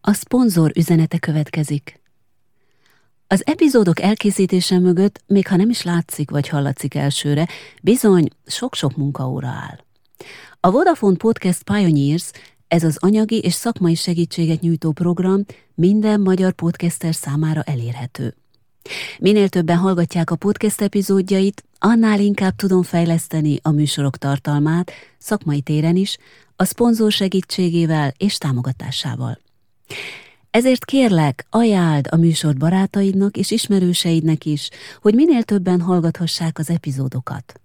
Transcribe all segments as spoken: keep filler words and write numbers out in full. A szponzor üzenete következik. Az epizódok elkészítése mögött, még ha nem is látszik vagy hallatszik elsőre, bizony sok-sok munkaóra áll. A Vodafone Podcast Pioneers, ez az anyagi és szakmai segítséget nyújtó program minden magyar podcaster számára elérhető. Minél többen hallgatják a podcast epizódjait, annál inkább tudom fejleszteni a műsorok tartalmát, szakmai téren is, a szponzor segítségével és támogatásával. Ezért kérlek, ajánld a műsort barátaidnak és ismerőseidnek is, hogy minél többen hallgathassák az epizódokat.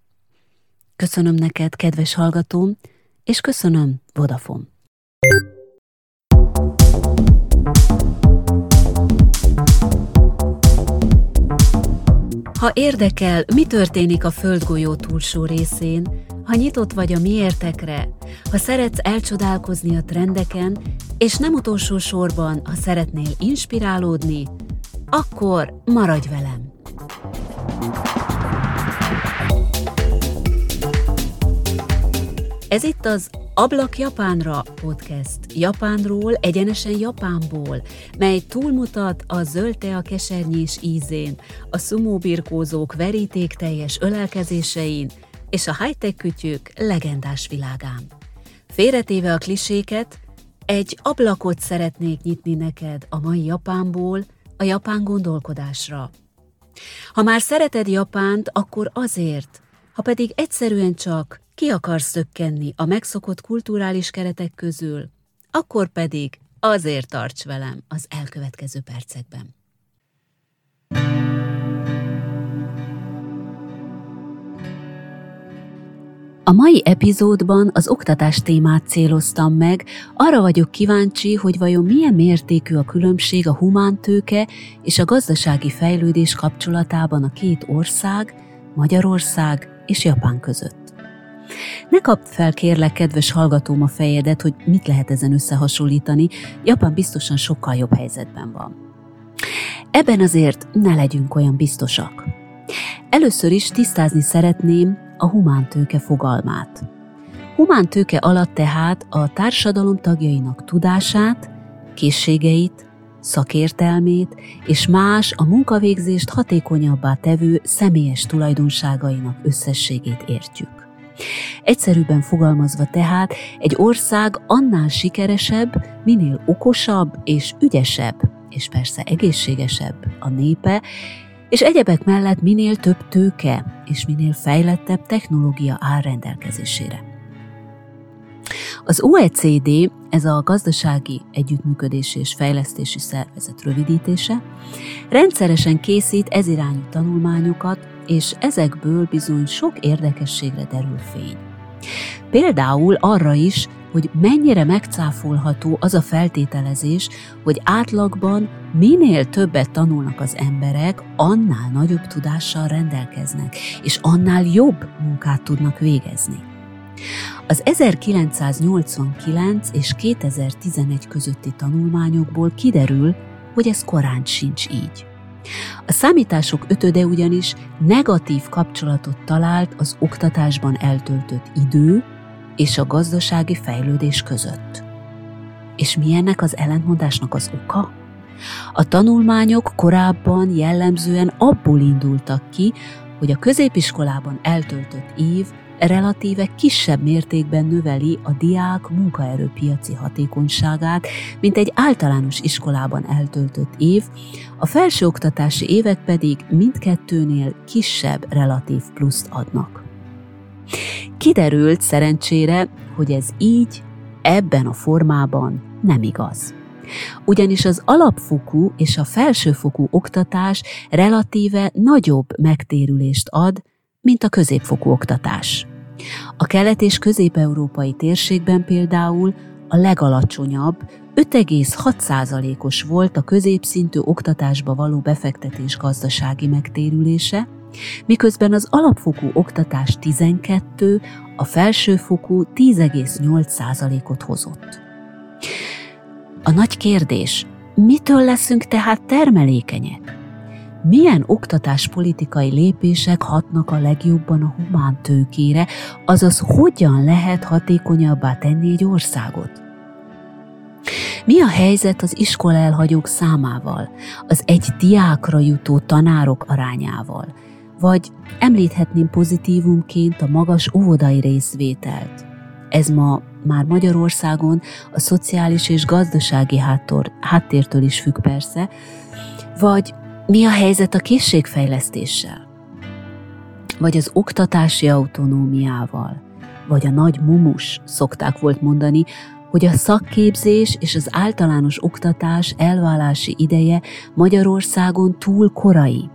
Köszönöm neked, kedves hallgatóm, és köszönöm, Vodafone. Ha érdekel, mi történik a földgolyó túlsó részén, ha nyitott vagy a miértekre, ha szeretsz elcsodálkozni a trendeken, és nem utolsó sorban, ha szeretnél inspirálódni, akkor maradj velem! Ez itt az Ablak Japánra podcast, Japánról, egyenesen Japánból, mely túlmutat a zöldtea kesernyés ízén, a szumóbirkózók verítékteljes ölelkezésein és a high-tech kütyük legendás világán. Félretéve a kliséket, egy ablakot szeretnék nyitni neked a mai Japánból, a japán gondolkodásra. Ha már szereted Japánt, akkor azért, ha pedig egyszerűen csak ki akarsz szökkenni a megszokott kulturális keretek közül, akkor pedig azért tarts velem az elkövetkező percekben. A mai epizódban az oktatás témát céloztam meg, arra vagyok kíváncsi, hogy vajon milyen mértékű a különbség a humántőke és a gazdasági fejlődés kapcsolatában a két ország, Magyarország és Japán között. Ne kapd fel, kérlek, kedves hallgatóm, a fejedet, hogy mit lehet ezen összehasonlítani, Japán biztosan sokkal jobb helyzetben van. Ebben azért ne legyünk olyan biztosak. Először is tisztázni szeretném a humántőke fogalmát. Humántőke alatt tehát a társadalom tagjainak tudását, készségeit, szakértelmét és más a munkavégzést hatékonyabbá tevő személyes tulajdonságainak összességét értjük. Egyszerűbben fogalmazva tehát, egy ország annál sikeresebb, minél okosabb és ügyesebb, és persze egészségesebb a népe, és egyebek mellett minél több tőke és minél fejlettebb technológia áll rendelkezésére. Az o e cé dé, ez a Gazdasági Együttműködési és Fejlesztési Szervezet rövidítése, rendszeresen készít ez irányú tanulmányokat, és ezekből bizony sok érdekességre derül fény. Például arra is, hogy mennyire megcáfolható az a feltételezés, hogy átlagban minél többet tanulnak az emberek, annál nagyobb tudással rendelkeznek, és annál jobb munkát tudnak végezni. Az ezerkilencszáznyolcvankilenc és kétezer-tizenegy közötti tanulmányokból kiderül, hogy ez korán sincs így. A számítások ötöde ugyanis negatív kapcsolatot talált az oktatásban eltöltött idő és a gazdasági fejlődés között. És mi ennek az ellentmondásnak az oka? A tanulmányok korábban jellemzően abból indultak ki, hogy a középiskolában eltöltött év relatíve kisebb mértékben növeli a diák munkaerőpiaci hatékonyságát, mint egy általános iskolában eltöltött év, a felsőoktatási évek pedig mindkettőnél kisebb relatív pluszt adnak. Kiderült szerencsére, hogy ez így, ebben a formában nem igaz. Ugyanis az alapfokú és a felsőfokú oktatás relatíve nagyobb megtérülést ad, mint a középfokú oktatás. A kelet- és közép-európai térségben például a legalacsonyabb, öt egész hat százalékos volt a középszintű oktatásba való befektetés gazdasági megtérülése, miközben az alapfokú oktatás tizenkettő, a felsőfokú tíz egész nyolc százalékot hozott. A nagy kérdés, mitől leszünk tehát termelékenyek? Milyen oktatáspolitikai lépések hatnak a legjobban a humántőkére, azaz hogyan lehet hatékonyabbá tenni egy országot? Mi a helyzet az iskola elhagyók számával, az egy diákra jutó tanárok arányával, vagy említhetném pozitívumként a magas óvodai részvételt? Ez ma már Magyarországon a szociális és gazdasági háttor, háttértől is függ persze, vagy mi a helyzet a készségfejlesztéssel? Vagy az oktatási autonómiával, vagy a nagy mumus, szokták volt mondani, hogy a szakképzés és az általános oktatás elválási ideje Magyarországon túl korai.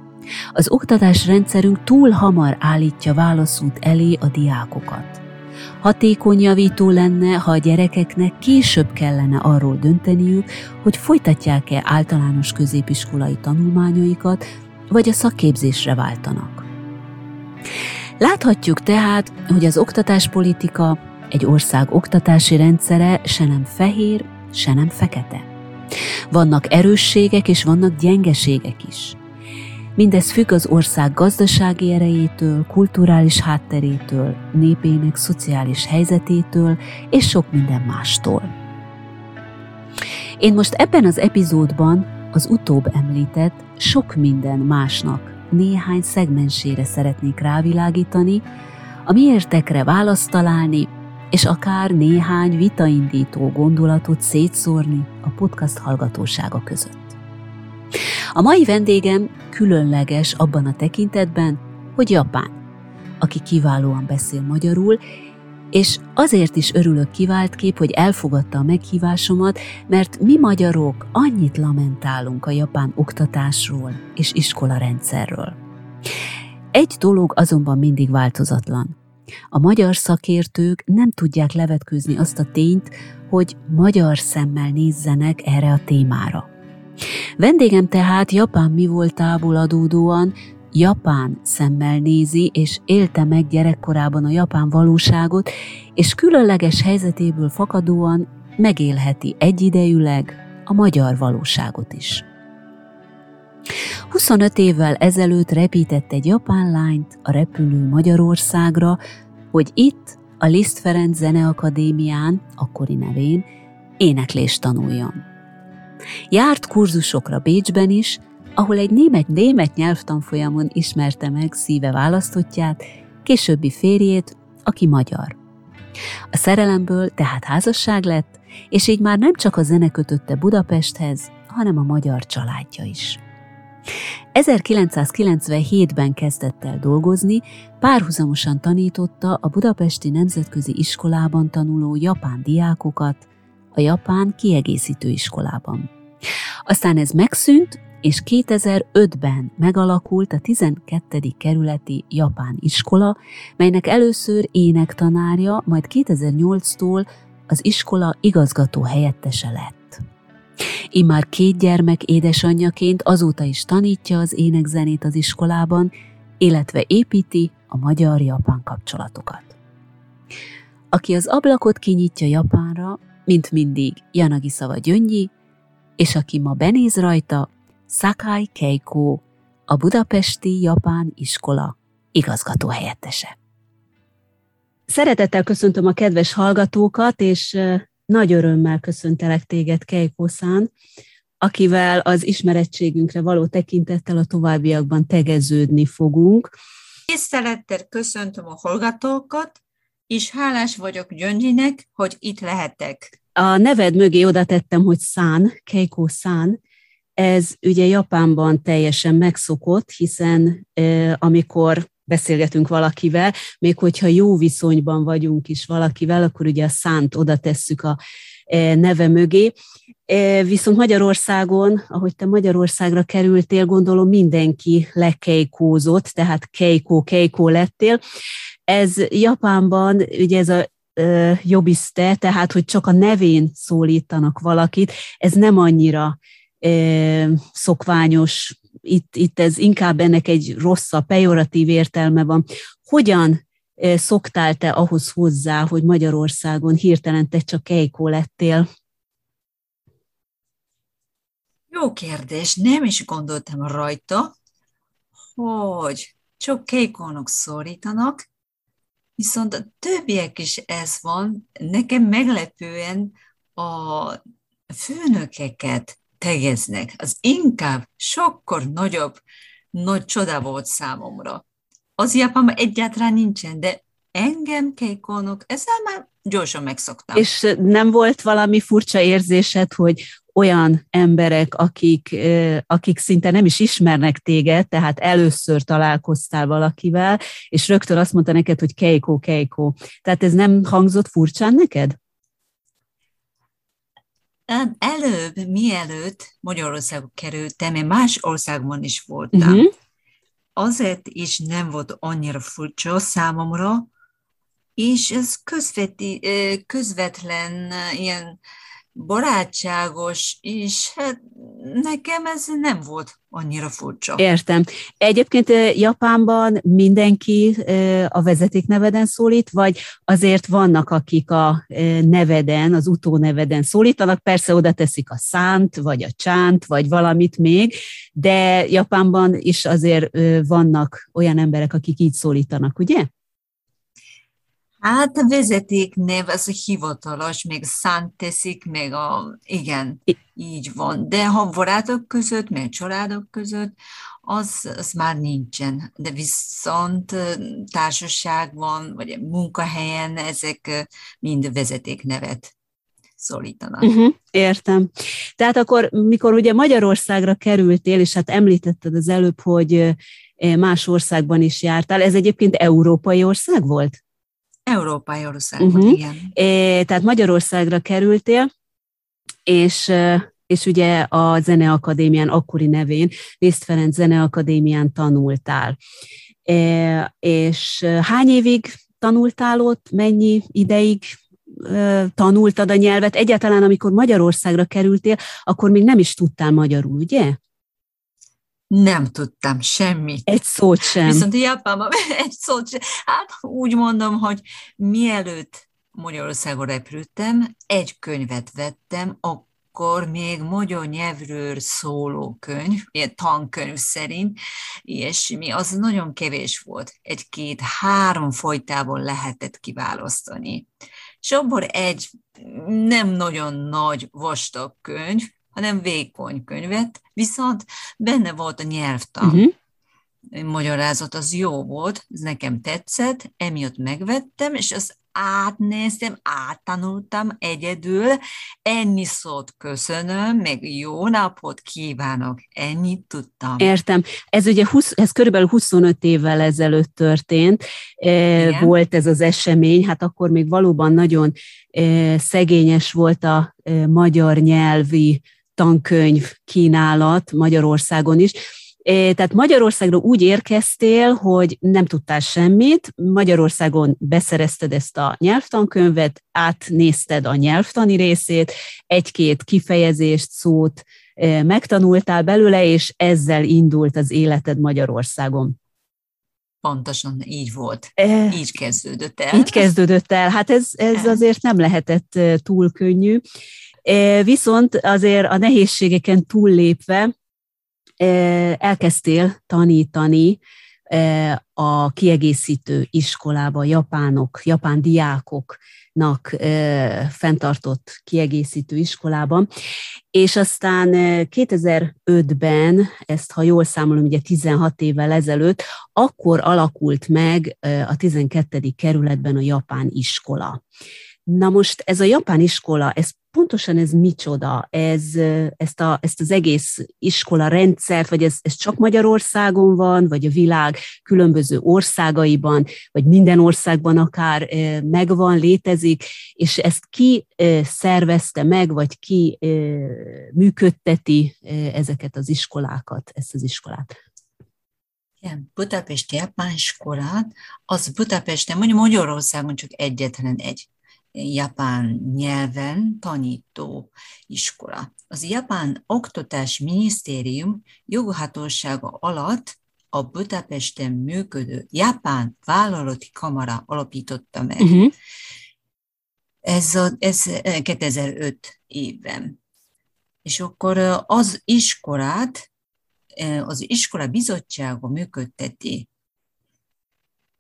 Az oktatás rendszerünk túl hamar állítja válaszút elé a diákokat. Hatékony javító lenne, ha a gyerekeknek később kellene arról dönteniük, hogy folytatják-e általános középiskolai tanulmányaikat, vagy a szakképzésre váltanak. Láthatjuk tehát, hogy az oktatáspolitika, egy ország oktatási rendszere se nem fehér, se nem fekete. Vannak erősségek és vannak gyengeségek is. Mindez függ az ország gazdasági erejétől, kulturális hátterétől, népének szociális helyzetétől és sok minden mástól. Én most ebben az epizódban az utóbb említett sok minden másnak néhány szegmensére szeretnék rávilágítani, a mi értekre választ találni, és akár néhány vitaindító gondolatot szétszórni a podcast hallgatósága között. A mai vendégem különleges abban a tekintetben, hogy japán, aki kiválóan beszél magyarul, és azért is örülök kiváltképp, hogy elfogadta a meghívásomat, mert mi magyarok annyit lamentálunk a japán oktatásról és iskolarendszerről. Egy dolog azonban mindig változatlan. A magyar szakértők nem tudják levetkőzni azt a tényt, hogy magyar szemmel nézzenek erre a témára. Vendégem tehát Japán mi voltából adódóan japán szemmel nézi és élte meg gyerekkorában a japán valóságot, és különleges helyzetéből fakadóan megélheti egyidejűleg a magyar valóságot is. huszonöt évvel ezelőtt repített egy japán lányt a repülő Magyarországra, hogy itt, a Liszt Ferenc Zeneakadémián, akkori nevén, éneklést tanuljon. Járt kurzusokra Bécsben is, ahol egy német-német nyelvtanfolyamon ismerte meg szíve választottját, későbbi férjét, aki magyar. A szerelemből tehát házasság lett, és így már nem csak a zene kötötte Budapesthez, hanem a magyar családja is. ezerkilencszázkilencvenhétben kezdett el dolgozni, párhuzamosan tanította a Budapesti Nemzetközi Iskolában tanuló japán diákokat, a Japán Kiegészítő Iskolában. Aztán ez megszűnt, és kétezer-ötben megalakult a tizenkettedik kerületi japán iskola, melynek először énektanárja, majd kétezer-nyolctól az iskola igazgató helyettese lett. Immár két gyermek édesanyjaként azóta is tanítja az énekzenét az iskolában, illetve építi a magyar-japán kapcsolatokat. Aki az ablakot kinyitja Japánra, mint mindig Janagiszava Gyöngyi, és aki ma benéz rajta, Sakai Keiko, a Budapesti Japán Iskola igazgató helyettese. Szeretettel köszöntöm a kedves hallgatókat, és nagy örömmel köszöntelek téged, Keiko-szán, akivel az ismerettségünkre való tekintettel a továbbiakban tegeződni fogunk. Tisztelettel köszöntöm a hallgatókat, és hálás vagyok Gyöngyinek, hogy itt lehetek. A neved mögé oda tettem, hogy Szán, Keiko-szán. Ez ugye Japánban teljesen megszokott, hiszen eh, amikor beszélgetünk valakivel, még hogyha jó viszonyban vagyunk is valakivel, akkor ugye a szánt oda tesszük a neve mögé. Viszont Magyarországon, ahogy te Magyarországra kerültél, gondolom mindenki lekeikózott, tehát keikó, keikó lettél. Ez Japánban ugye ez a e, jobbiste, tehát hogy csak a nevén szólítanak valakit, ez nem annyira e, szokványos. Itt, itt ez inkább ennek egy rosszabb, pejoratív értelme van. Hogyan szoktál te ahhoz hozzá, hogy Magyarországon hirtelen te csak Keiko lettél? Jó kérdés, nem is gondoltam rajta, hogy csak Keikónak szólítanak, viszont a többiek is ez van. Nekem meglepően a főnökeket tegeznek, az inkább sokkor nagyobb, nagy csoda volt számomra. Az Japánban egyáltalán nincsen, de engem Keikónak, ezzel már gyorsan megszoktam. És nem volt valami furcsa érzésed, hogy olyan emberek, akik, akik szinte nem is ismernek téged, tehát először találkoztál valakivel, és rögtön azt mondta neked, hogy Keiko, Keiko. Tehát ez nem hangzott furcsán neked? Előbb, mielőtt Magyarországon kerültem, én más országban is voltam. Uh-huh. Azért is nem volt annyira furcsa számomra, és ez közveti, közvetlen, ilyen barátságos, és hát nekem ez nem volt annyira furcsa. Értem. Egyébként Japánban mindenki a vezetékneveden szólít, vagy azért vannak, akik a neveden, az utóneveden szólítanak, persze oda teszik a szánt, vagy a csánt, vagy valamit még, de Japánban is azért vannak olyan emberek, akik így szólítanak, ugye? Hát a vezetéknév, az hivatalos, még szánt teszik, még a, igen, így van. De ha barátok között, meg családok között, az, az már nincsen. De viszont társaságban, vagy munkahelyen ezek mind vezetéknevet szólítanak. Uh-huh, értem. Tehát akkor, mikor ugye Magyarországra kerültél, és hát említetted az előbb, hogy más országban is jártál, ez egyébként európai ország volt? Európai országban, uh-huh. Igen. É, tehát Magyarországra kerültél, és, és ugye a Zeneakadémián, akkori nevén, Liszt Ferenc Zeneakadémián tanultál. É, és hány évig tanultál ott, mennyi ideig uh, tanultad a nyelvet? Egyáltalán, amikor Magyarországra kerültél, akkor még nem is tudtál magyarul, ugye? Nem tudtam semmit. Egy szót sem. Viszont Japánban egy szót sem. Hát úgy mondom, hogy mielőtt Magyarországon repültem, egy könyvet vettem, akkor még magyar nyelvről szóló könyv, ilyen tankönyv szerint, ilyesmi, az nagyon kevés volt. Egy-két-három fajtából lehetett kiválasztani. És abból egy nem nagyon nagy vastag könyv, hanem vékony könyvet, viszont benne volt a nyelvtan. Uh-huh. Magyarázat az jó volt, ez nekem tetszett, emiatt megvettem, és azt átnéztem, áttanultam egyedül, ennyi szót köszönöm, meg jó napot kívánok, ennyit tudtam. Értem. Ez ugye húsz, ez körülbelül huszonöt évvel ezelőtt történt, Igen. volt ez az esemény, hát akkor még valóban nagyon szegényes volt a magyar nyelvi tankönyv kínálat Magyarországon is. Tehát Magyarországról úgy érkeztél, hogy nem tudtál semmit, Magyarországon beszerezted ezt a nyelvtankönyvet, átnézted a nyelvtani részét, egy-két kifejezést, szót megtanultál belőle, és ezzel indult az életed Magyarországon. Pontosan így volt. E, így kezdődött el. Így kezdődött el. Hát ez, ez azért nem lehetett túl könnyű. Viszont azért a nehézségeken túllépve elkezdtél tanítani a kiegészítő iskolába, japánok, japán diákoknak fenntartott kiegészítő iskolában, és aztán kétezer-ötben, ezt ha jól számolom, ugye tizenhat évvel ezelőtt, akkor alakult meg a tizenkettedik kerületben a japán iskola. Na most ez a japán iskola, ez pontosan ez micsoda? Ez, ezt, a, ezt az egész iskola rendszert, vagy ez, ez csak Magyarországon van, vagy a világ különböző országaiban, vagy minden országban akár megvan, létezik, és ezt ki szervezte meg, vagy ki működteti ezeket az iskolákat, ezt az iskolát? Igen, Budapesti Japán Iskolát, az Budapesten, mondjuk Magyarországon csak egyetlen egy japán nyelven tanító iskola. Az Japán Oktatás Minisztérium joghatósága alatt a Budapesten működő Japán Vállalati Kamara alapította meg. Uh-huh. Ez, a, ez kétezer-öt évben. És akkor az iskolát, az iskola bizottsága működteti.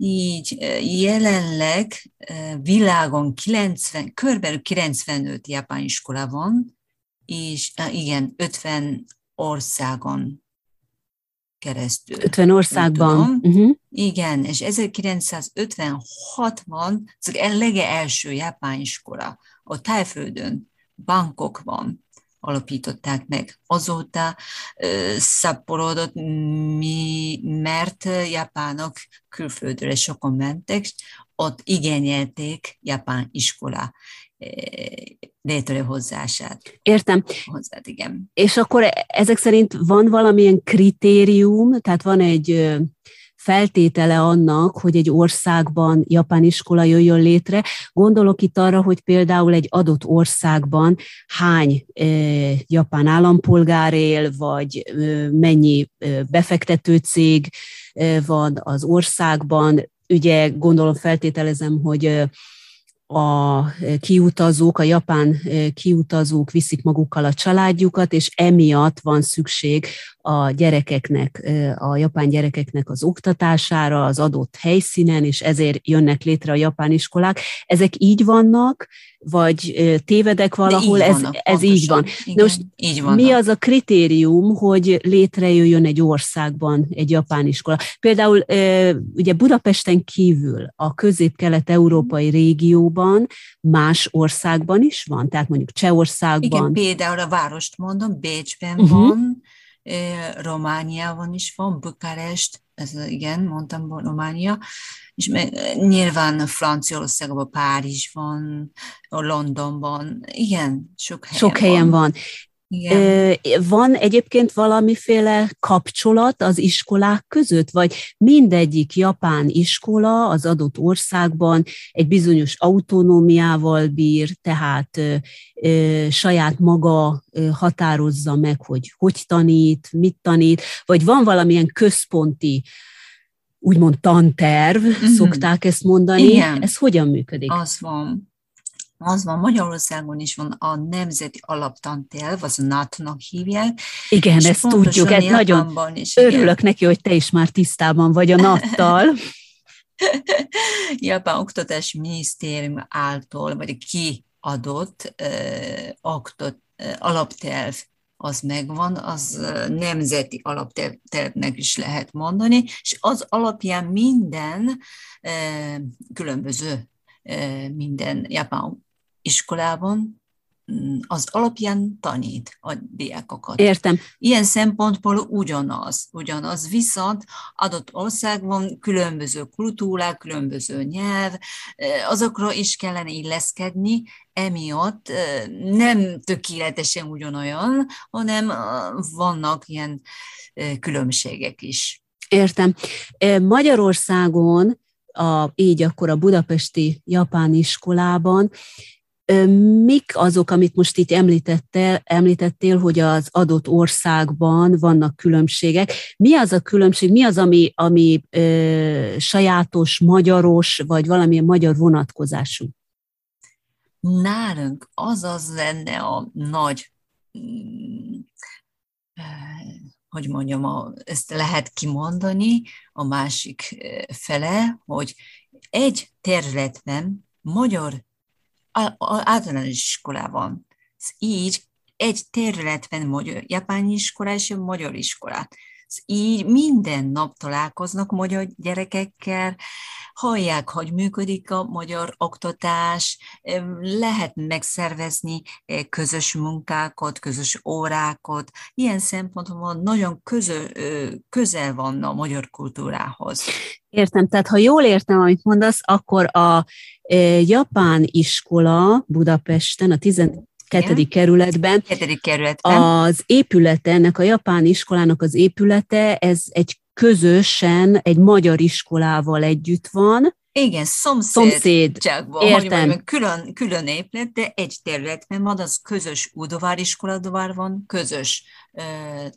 Így jelenleg világon kilencven, körülbelül kilencvenöt japán iskola van, és igen, ötven országon keresztül. ötven országban. Uh-huh. Igen, és ezerkilencszázötvenhatban az a legelső japán iskola a Tájföldön, Bangkokban alapították meg. Azóta uh, szaporodott, mi, mert japánok külföldre sokan mentek, ott igényelték japán iskola létrehozását. Értem. Hozzád, igen. És akkor ezek szerint van valamilyen kritérium, tehát van egy feltétele annak, hogy egy országban japán iskola jöjjön létre. Gondolok itt arra, hogy például egy adott országban hány eh, japán állampolgár él, vagy eh, mennyi eh, befektető cég eh, van az országban. Ugye gondolom, feltételezem, hogy eh, a kiutazók, a japán kiutazók viszik magukkal a családjukat, és emiatt van szükség a gyerekeknek, a japán gyerekeknek az oktatására, az adott helyszínen, és ezért jönnek létre a japán iskolák. Ezek így vannak, vagy tévedek valahol, így vannak, ez, ez így van. Igen, de most így mi az a kritérium, hogy létrejöjjön egy országban egy japán iskola? Például ugye Budapesten kívül a közép-kelet-európai régióban más országban is van? Tehát mondjuk Csehországban. Igen, például a várost mondom, Bécsben uh-huh. van, Romániában is van, Bukarest, ez igen, mondtam, Románia, és nyilván Franciaországban, Párizsban, Londonban, igen, sok helyen, sok helyen van. van. Igen. Van egyébként valamiféle kapcsolat az iskolák között, vagy mindegyik japán iskola az adott országban egy bizonyos autonómiával bír, tehát saját maga határozza meg, hogy hogy tanít, mit tanít, vagy van valamilyen központi, úgymond tanterv, mm-hmm. szokták ezt mondani. Igen. Ez hogyan működik? Az van. Az van, Magyarországon is van a Nemzeti Alaptanterv, az a nátnak hívják. Igen, és ezt tudjuk, ez nagyon is, örülök igen. neki, hogy te is már tisztában vagy a náttal. Japán Oktatás Minisztérium által, vagy kiadott uh, oktat, uh, alapterv, az megvan, az uh, nemzeti alaptervnek is lehet mondani, és az alapján minden uh, különböző, uh, minden japán iskolában az alapján tanít a diákokat. Értem. Ilyen szempontból ugyanaz, ugyanaz, viszont adott országban különböző kultúrák, különböző nyelv, azokra is kellene illeszkedni, emiatt nem tökéletesen ugyanolyan, hanem vannak ilyen különbségek is. Értem. Magyarországon, a, így akkor a budapesti japán iskolában, mik azok, amit most itt említettél, említettél, hogy az adott országban vannak különbségek? Mi az a különbség, mi az, ami, ami ö, sajátos, magyaros, vagy valamilyen magyar vonatkozású? Nálunk az az lenne a nagy, hogy mondjam, a, ezt lehet kimondani a másik fele, hogy egy területben magyar általános iskolában. Így egy területben magyar, japán iskola és magyar iskola. Így minden nap találkoznak magyar gyerekekkel, hallják, hogy működik a magyar oktatás, lehet megszervezni közös munkákat, közös órákat. Ilyen szempontból nagyon közö, közel van a magyar kultúrához. Értem, tehát ha jól értem, amit mondasz, akkor a japán iskola Budapesten, a tizenkettedik yeah. kerületben, kerületben, az épülete, ennek a japán iskolának az épülete, ez egy közösen, egy magyar iskolával együtt van. Igen, szomszédságban, hogy mondjam, külön, külön épület, de egy területben van, az közös udvar, iskoladvar van, közös uh,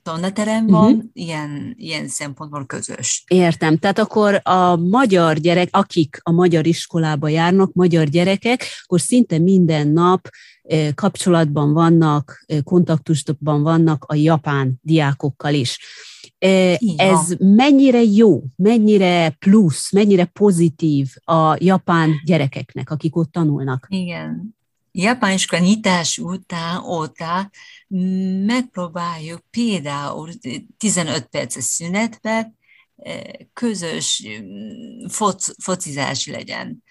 tanterem van, uh-huh. ilyen, ilyen szempontból közös. Értem, tehát akkor a magyar gyerek, akik a magyar iskolába járnak, magyar gyerekek, akkor szinte minden nap uh, kapcsolatban vannak, uh, kontaktusban vannak a japán diákokkal is. Ez mennyire jó, mennyire plusz, mennyire pozitív a japán gyerekeknek, akik ott tanulnak? Igen, japán iskola nyitás után óta megpróbáljuk például tizenöt perces szünetben közös foc, focizás legyen,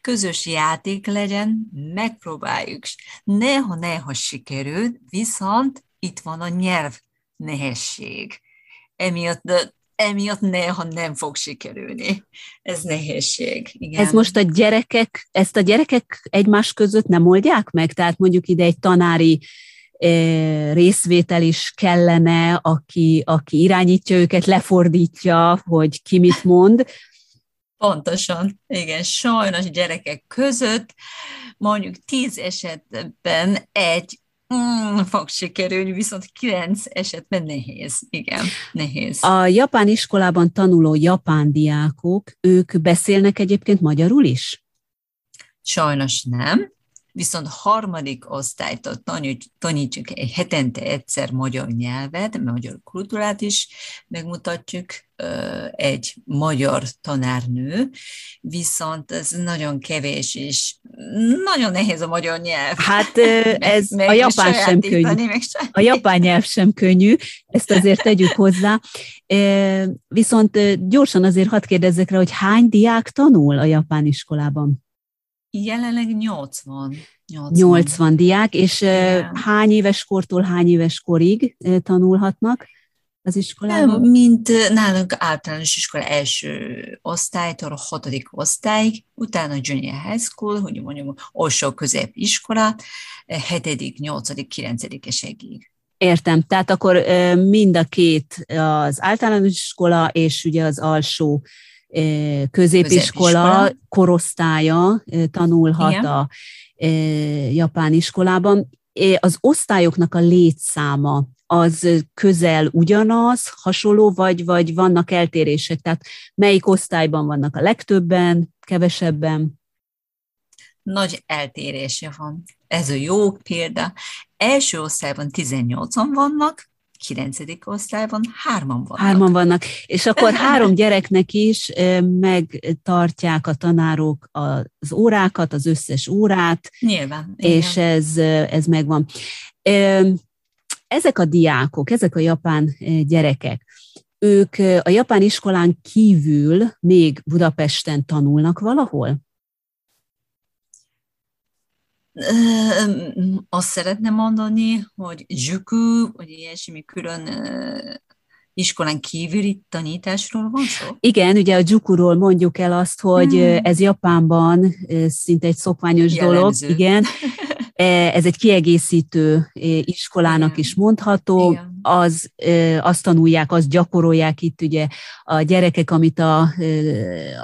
közös játék legyen, megpróbáljuk. Néha-néha sikerül, viszont itt van a nyelv nehézség. Emiatt, emiatt néha nem fog sikerülni. Ez nehézség. Igen. Ez most a gyerekek, ezt a gyerekek egymás között nem oldják meg? Tehát mondjuk ide egy tanári részvétel is kellene, aki, aki irányítja őket, lefordítja, hogy ki mit mond. Pontosan, igen, sajnos gyerekek között mondjuk tíz esetben egy mm, fog sikerülni, viszont kilenc esetben nehéz, igen, nehéz. A japán iskolában tanuló japán diákok, ők beszélnek egyébként magyarul is? Sajnos nem. Viszont harmadik osztálytól tanítjuk egy hetente egyszer magyar nyelvet, magyar kultúrát is megmutatjuk, egy magyar tanárnő, viszont ez nagyon kevés is. Nagyon nehéz a magyar nyelv. Hát ez meg, a japán sem könnyű. A japán nyelv sem könnyű, ezt azért tegyük hozzá. Viszont gyorsan azért hadd kérdezzek rá, hogy hány diák tanul a japán iskolában? Jelenleg nyolcvan. nyolcvan. nyolcvan diák, és igen. Hány éves kortól hány éves korig tanulhatnak az iskolában? Mint nálunk általános iskola első osztálytól a hatodik osztályig, utána junior high school, hogy mondjam, alsó középiskola, hetedik, nyolcadik, kilencedik eségig. Értem, tehát akkor mind a két, az általános iskola és ugye az alsó Középiskola, középiskola korosztálya tanulhat igen. A japán iskolában. Az osztályoknak a létszáma az közel ugyanaz, hasonló, vagy, vagy vannak eltérések? Tehát melyik osztályban vannak a legtöbben, kevesebben? Nagy eltérése van. Ez a jó példa. Első osztályban tizennyolcan vannak, kilencedik osztályban hárman vannak. Hárman vannak, és akkor három gyereknek is megtartják a tanárok az órákat, az összes órát. Nyilván. És ez, ez megvan. Ezek a diákok, ezek a japán gyerekek, ők a japán iskolán kívül még Budapesten tanulnak valahol? Azt szeretném mondani, hogy juku, vagy ilyesmi külön iskolán kívüli tanításról van szó? Igen, ugye a jukuról mondjuk el azt, hogy hmm. ez Japánban szinte egy szokványos jellemző dolog. Igen. Ez egy kiegészítő iskolának igen. is mondható. Igen. Az, azt tanulják, azt gyakorolják itt ugye a gyerekek, amit a,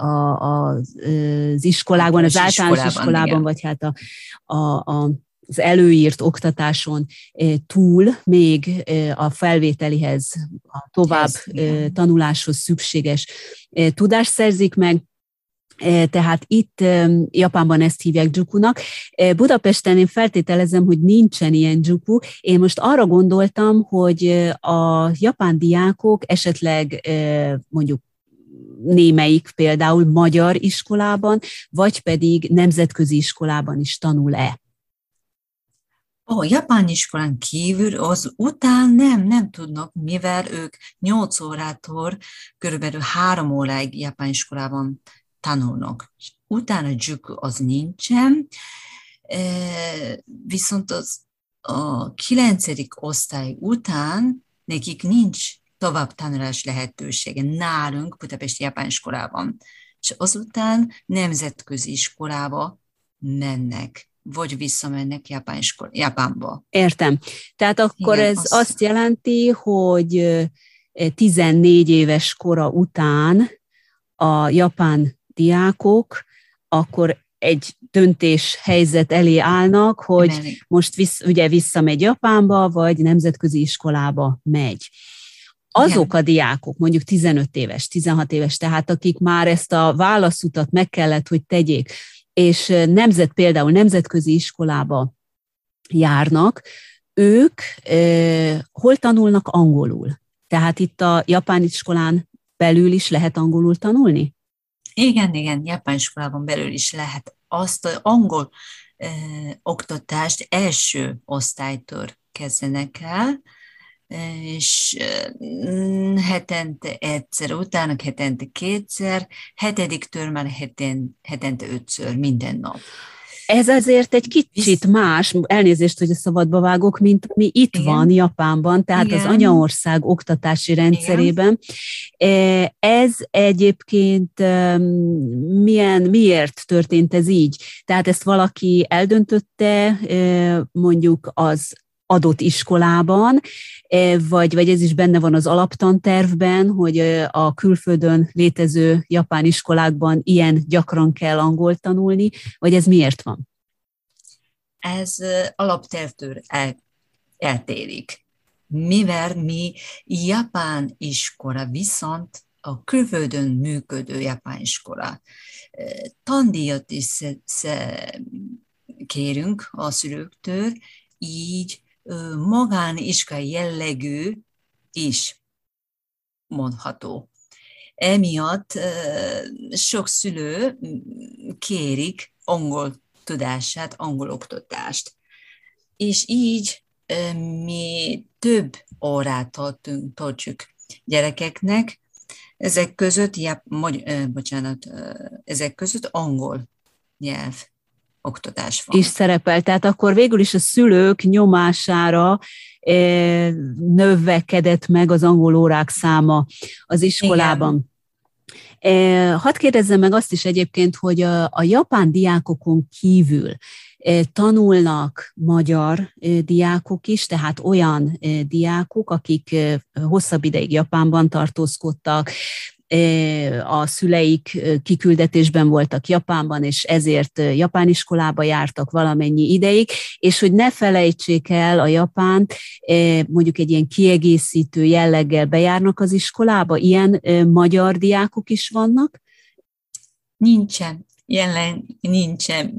a, az iskolákban, az általános iskolában, iskolában igen. vagy hát a, a, a, az előírt oktatáson túl még a felvételihez, a tovább yes, tanuláshoz szükséges tudást szerzik meg. Tehát itt Japánban ezt hívják jukunak. Budapesten én feltételezem, hogy nincsen ilyen juku. Én most arra gondoltam, hogy a japán diákok esetleg mondjuk némelyik például magyar iskolában, vagy pedig nemzetközi iskolában is tanul-e. A japán iskolán kívül az után nem, nem tudnak, mivel ők nyolc órától körülbelül három óráig japán iskolában tanulnak. Utána juku az nincsen, viszont az a kilencedik osztály után nekik nincs tovább tanulás lehetősége nálunk Budapesti Japán iskolában. És azután nemzetközi iskolába mennek, vagy visszamennek Japán iskola, Japánba. Értem. Tehát akkor igen, ez azt, azt jelenti, hogy tizennégy éves kora után a japán diákok, akkor egy döntés helyzet elé állnak, hogy Menik. most vissz, ugye visszamegy Japánba, vagy nemzetközi iskolába megy. Azok igen. a diákok, mondjuk tizenöt éves, tizenhat éves, tehát akik már ezt a válaszutat meg kellett, hogy tegyék, és nemzet, például nemzetközi iskolába járnak, ők eh, hol tanulnak angolul? Tehát itt a japán iskolán belül is lehet angolul tanulni? Igen, igen, japán iskolában belül is lehet. Azt az angol oktatást első osztálytól kezdenek el, és hetente egyszer, utána hetente kétszer, hetediktől már heten, hetente ötször minden nap. Ez azért egy kicsit más, elnézést, hogy a szabadba vágok, mint ami itt igen. van Japánban, tehát igen. az anyaország oktatási rendszerében. Igen. Ez egyébként milyen, miért történt ez így? Tehát ezt valaki eldöntötte mondjuk az adott iskolában, vagy, vagy ez is benne van az alaptantervben, hogy a külföldön létező japán iskolákban ilyen gyakran kell angolt tanulni, vagy ez miért van? Ez alaptervtől el, eltérik. Mivel mi japán iskola viszont a külföldön működő japán iskola tandíjat is kérünk a szülőktől, így magániska jellegű is mondható. Emiatt sok szülő kérik angol tudását, angol oktatást. És így mi több órát tartjuk gyerekeknek, ezek között, ja, magy- bocsánat, ezek között angol nyelv oktatás van. És szerepel. Tehát akkor végül is a szülők nyomására eh, növekedett meg az angol órák száma az iskolában. Eh, hadd kérdezzem meg azt is egyébként, hogy a, a japán diákokon kívül eh, tanulnak magyar eh, diákok is, tehát olyan eh, diákok, akik eh, hosszabb ideig Japánban tartózkodtak, a szüleik kiküldetésben voltak Japánban, és ezért japán iskolába jártak valamennyi ideig, és hogy ne felejtsék el a Japánt, mondjuk egy ilyen kiegészítő jelleggel bejárnak az iskolába, ilyen magyar diákok is vannak? Nincsen. Jelen nincsen,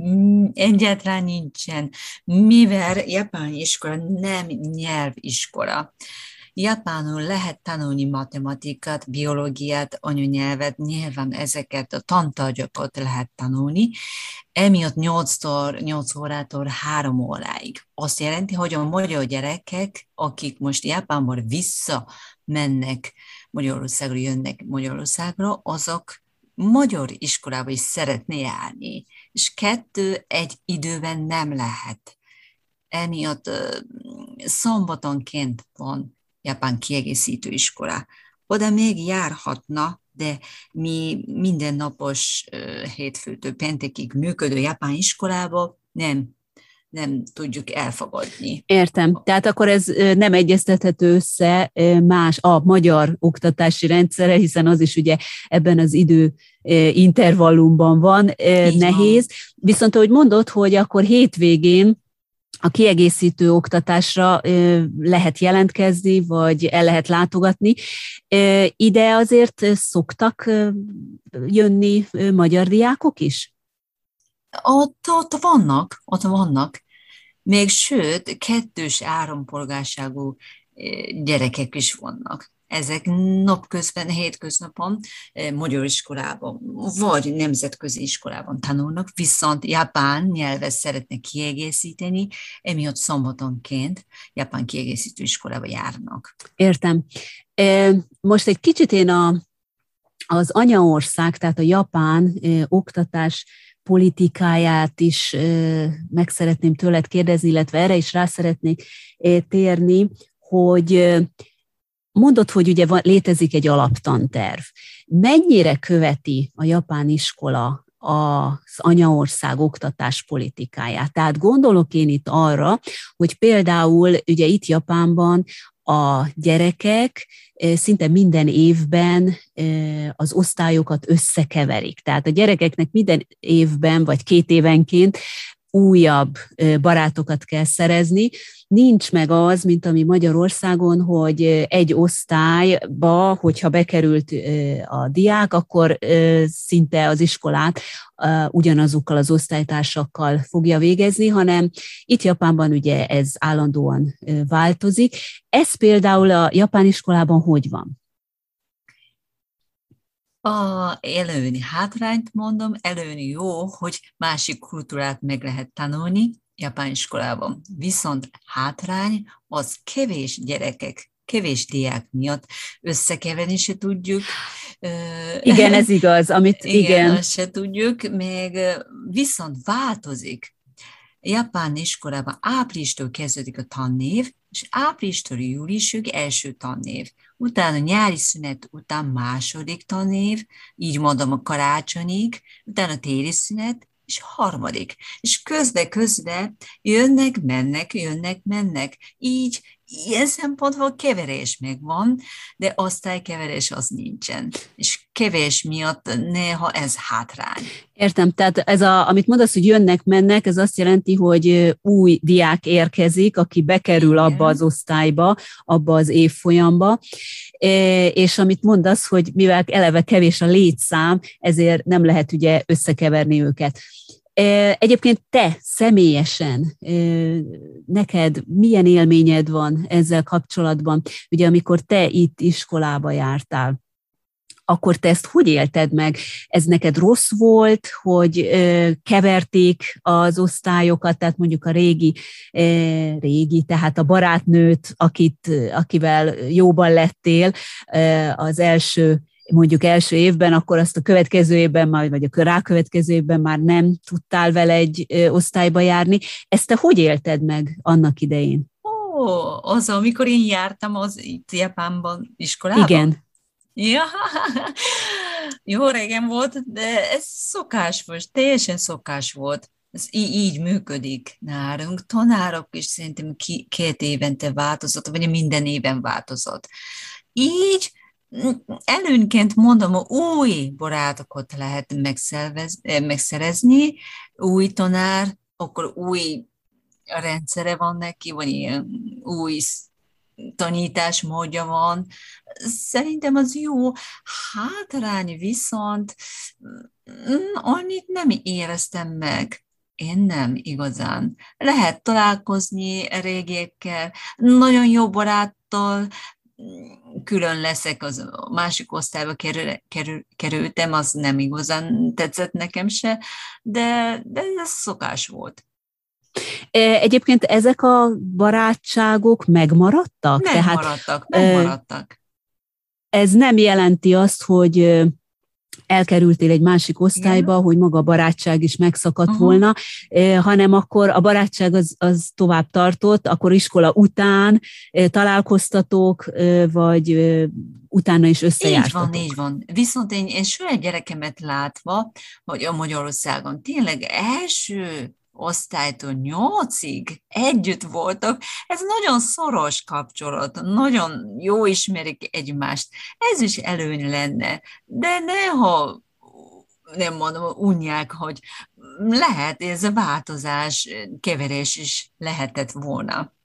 egyáltalán nincsen, mivel japán iskola nem nyelviskola. Japánul lehet tanulni matematikát, biológiát, anyanyelvet, nyilván ezeket a tantárgyakat lehet tanulni, emiatt nyolc órától három óráig. Azt jelenti, hogy a magyar gyerekek, akik most Japánból visszamennek Magyarországra, jönnek Magyarországra, azok magyar iskolába is szeretné járni, és kettő egy időben nem lehet. Emiatt szombatonként van japán kiegészítő iskola. Oda még járhatna, de mi mindennapos hétfőtől péntekig működő japán iskolába nem, nem tudjuk elfogadni. Értem. Tehát akkor ez nem egyeztethető össze más a magyar oktatási rendszerre, hiszen az is ugye ebben az idő intervallumban van, így nehéz. Van. Viszont ahogy mondod, hogy akkor hétvégén a kiegészítő oktatásra lehet jelentkezni, vagy el lehet látogatni. Ide azért szoktak jönni magyar diákok is? Ott, ott vannak, ott vannak. Még sőt, kettős állampolgárságú gyerekek is vannak. Ezek napközben, hétköznapon magyar iskolában, vagy nemzetközi iskolában tanulnak, viszont japán nyelvet szeretnek kiegészíteni, emiatt szombatonként japán kiegészítő iskolába járnak. Értem. Most egy kicsit én a, az anyaország, tehát a japán oktatás politikáját is meg szeretném tőled kérdezni, illetve erre is rá szeretnék térni, hogy... Mondod, hogy ugye van, létezik egy alaptanterv. Mennyire követi a japán iskola az anyaország oktatás politikáját? Tehát gondolok én itt arra, hogy például ugye itt Japánban a gyerekek szinte minden évben az osztályokat összekeverik. Tehát a gyerekeknek minden évben vagy két évenként újabb barátokat kell szerezni. Nincs meg az, mint ami Magyarországon, hogy egy osztályba, hogyha bekerült a diák, akkor szinte az iskolát ugyanazokkal az osztálytársakkal fogja végezni, hanem itt Japánban ugye ez állandóan változik. Ez például a japán iskolában hogy van? A előni hátrányt mondom, előni jó, hogy másik kultúrát meg lehet tanulni japán iskolában. Viszont hátrány az kevés gyerekek, kevés diák miatt összekeverni se tudjuk. Igen, ez igaz, amit igen. Igen, se tudjuk, még viszont változik. Japán iskolában áprilistól kezdődik a tanév, és áprilistől júliusig első tanév. Utána nyári szünet után második tanév, így mondom a karácsonyig, utána téli szünet, és harmadik. És közbe-közbe jönnek, mennek, jönnek, mennek. Így ilyen szempontból keverés megvan, de osztálykeverés az nincsen. És kevés miatt néha ez hátrány. Értem, tehát ez a, amit mondasz, hogy jönnek, mennek, ez azt jelenti, hogy új diák érkezik, aki bekerül igen. abba az osztályba, abba az évfolyamba, és amit mondasz, hogy mivel eleve kevés a létszám, ezért nem lehet ugye összekeverni őket. Egyébként te személyesen, neked milyen élményed van ezzel kapcsolatban? Ugye amikor te itt iskolába jártál, akkor te ezt hogy élted meg? Ez neked rossz volt, hogy keverték az osztályokat, tehát mondjuk a régi, régi, tehát a barátnőt, akit, akivel jóban lettél az első mondjuk első évben, akkor azt a következő évben, majd, vagy a rákövetkező évben már nem tudtál vele egy osztályba járni. Ezt te hogy élted meg annak idején? Ó, az, amikor én jártam az itt Japánban iskolában? Igen. Ja, jó régen volt, de ez szokás volt, teljesen szokás volt. Ez í- így működik nálunk. Tanárok is szerintem ki- két évente változott, vagy minden évben változott. Így előnként mondom, új barátokat lehet megszerezni, új tanár, akkor új rendszere van neki, vagy ilyen új tanítás módja van. Szerintem az jó. Hátrány viszont annyit nem éreztem meg. Én nem igazán. Lehet találkozni régiekkel, nagyon jó baráttal, külön leszek, az másik osztályba kerül, kerül, kerültem, az nem igazán tetszett nekem se, de, de ez szokás volt. Egyébként ezek a barátságok megmaradtak? Megmaradtak, Tehát, megmaradtak. Ez nem jelenti azt, hogy elkerültél egy másik osztályba, igen. hogy maga a barátság is megszakadt uh-huh. volna, hanem akkor a barátság az, az tovább tartott, akkor iskola után találkoztatok, vagy utána is összejártatok. Így van, így van. Viszont én, én saját gyerekemet látva, hogy a Magyarországon tényleg első osztálytól nyolcig együtt voltak, ez nagyon szoros kapcsolat, nagyon jó ismerik egymást, ez is előny lenne, de néha nem mondom, unják, hogy lehet, ez a változás, keverés is lehetett volna.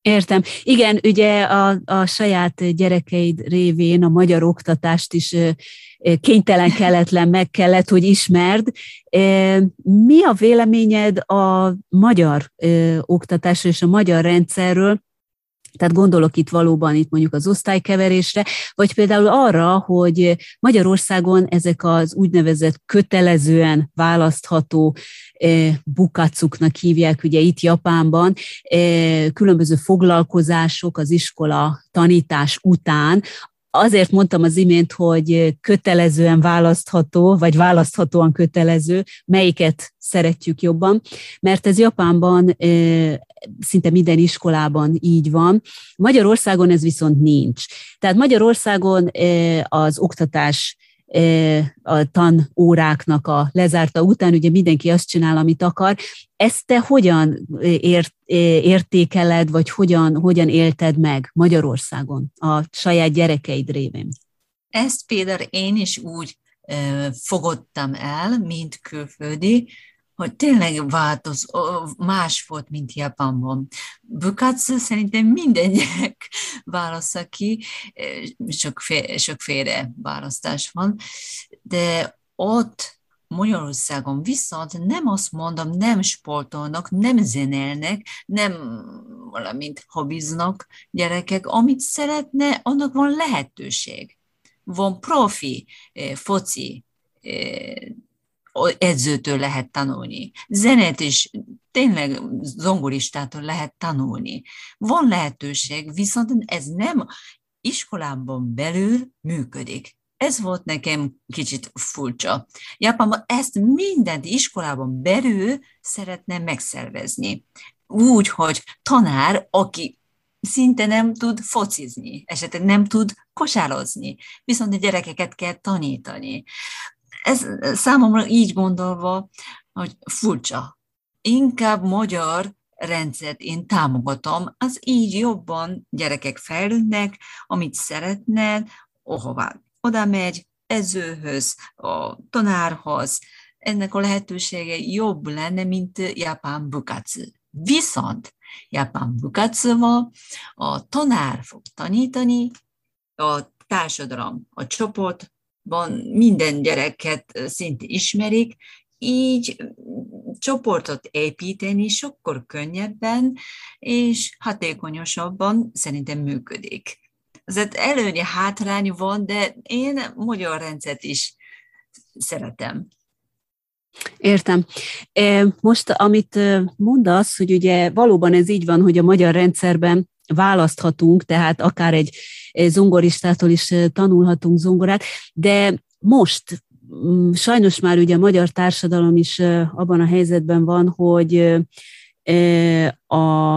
Értem. Igen, ugye a, a saját gyerekeid révén a magyar oktatást is kénytelen kelletlen meg kellett, hogy ismerd. Mi a véleményed a magyar oktatásról és a magyar rendszerről? Tehát gondolok itt valóban itt mondjuk az osztálykeverésre, vagy például arra, hogy Magyarországon ezek az úgynevezett kötelezően választható bukatsuknak hívják, ugye itt Japánban, különböző foglalkozások az iskola tanítás után. Azért mondtam az imént, hogy kötelezően választható, vagy választhatóan kötelező, melyiket szeretjük jobban, mert ez Japánban szinte minden iskolában így van. Magyarországon ez viszont nincs. Tehát Magyarországon az oktatás a tanóráknak a lezárta után, ugye mindenki azt csinál, amit akar. Ezt te hogyan ért, értékeled, vagy hogyan, hogyan élted meg Magyarországon a saját gyerekeid révén? Ezt például én is úgy eh, fogadtam el, mint külföldi, hogy tényleg változ, más volt, mint Japánban. Bukatsu szerintem minden gyerek válaszol ki, sokféle, sokféle választás van, de ott Magyarországon viszont nem azt mondom, nem sportolnak, nem zenélnek, nem valamint hobbiznak gyerekek, amit szeretne, annak van lehetőség. von profi foci edzőtől lehet tanulni. Zenét is tényleg zongoristától lehet tanulni. Van lehetőség, viszont ez nem iskolában belül működik. Ez volt nekem kicsit furcsa. Japánban ezt mindent iskolában belül szeretne megszervezni. Úgy, hogy tanár, aki szinte nem tud focizni, esetleg nem tud kosározni, viszont a gyerekeket kell tanítani. Ez számomra így gondolva, hogy furcsa. Inkább magyar rendszert én támogatom, az így jobban gyerekek fejlődnek, amit szeretnél, ahová oda megy, edzőhöz, a tanárhoz. Ennek a lehetősége jobb lenne, mint japán bukatsu. Viszont japán bukatsuval a tanár fog tanítani, a társadalom, a csoportban minden gyereket szinte ismerik, így csoportot építeni sokkal könnyebben és hatékonyosabban szerintem működik. Tehát előnye, hátrány van, de én magyar rendszert is szeretem. Értem. Most, amit mondasz, hogy ugye valóban ez így van, hogy a magyar rendszerben választhatunk, tehát akár egy zongoristától is tanulhatunk zongorát, de most sajnos már ugye a magyar társadalom is abban a helyzetben van, hogy a...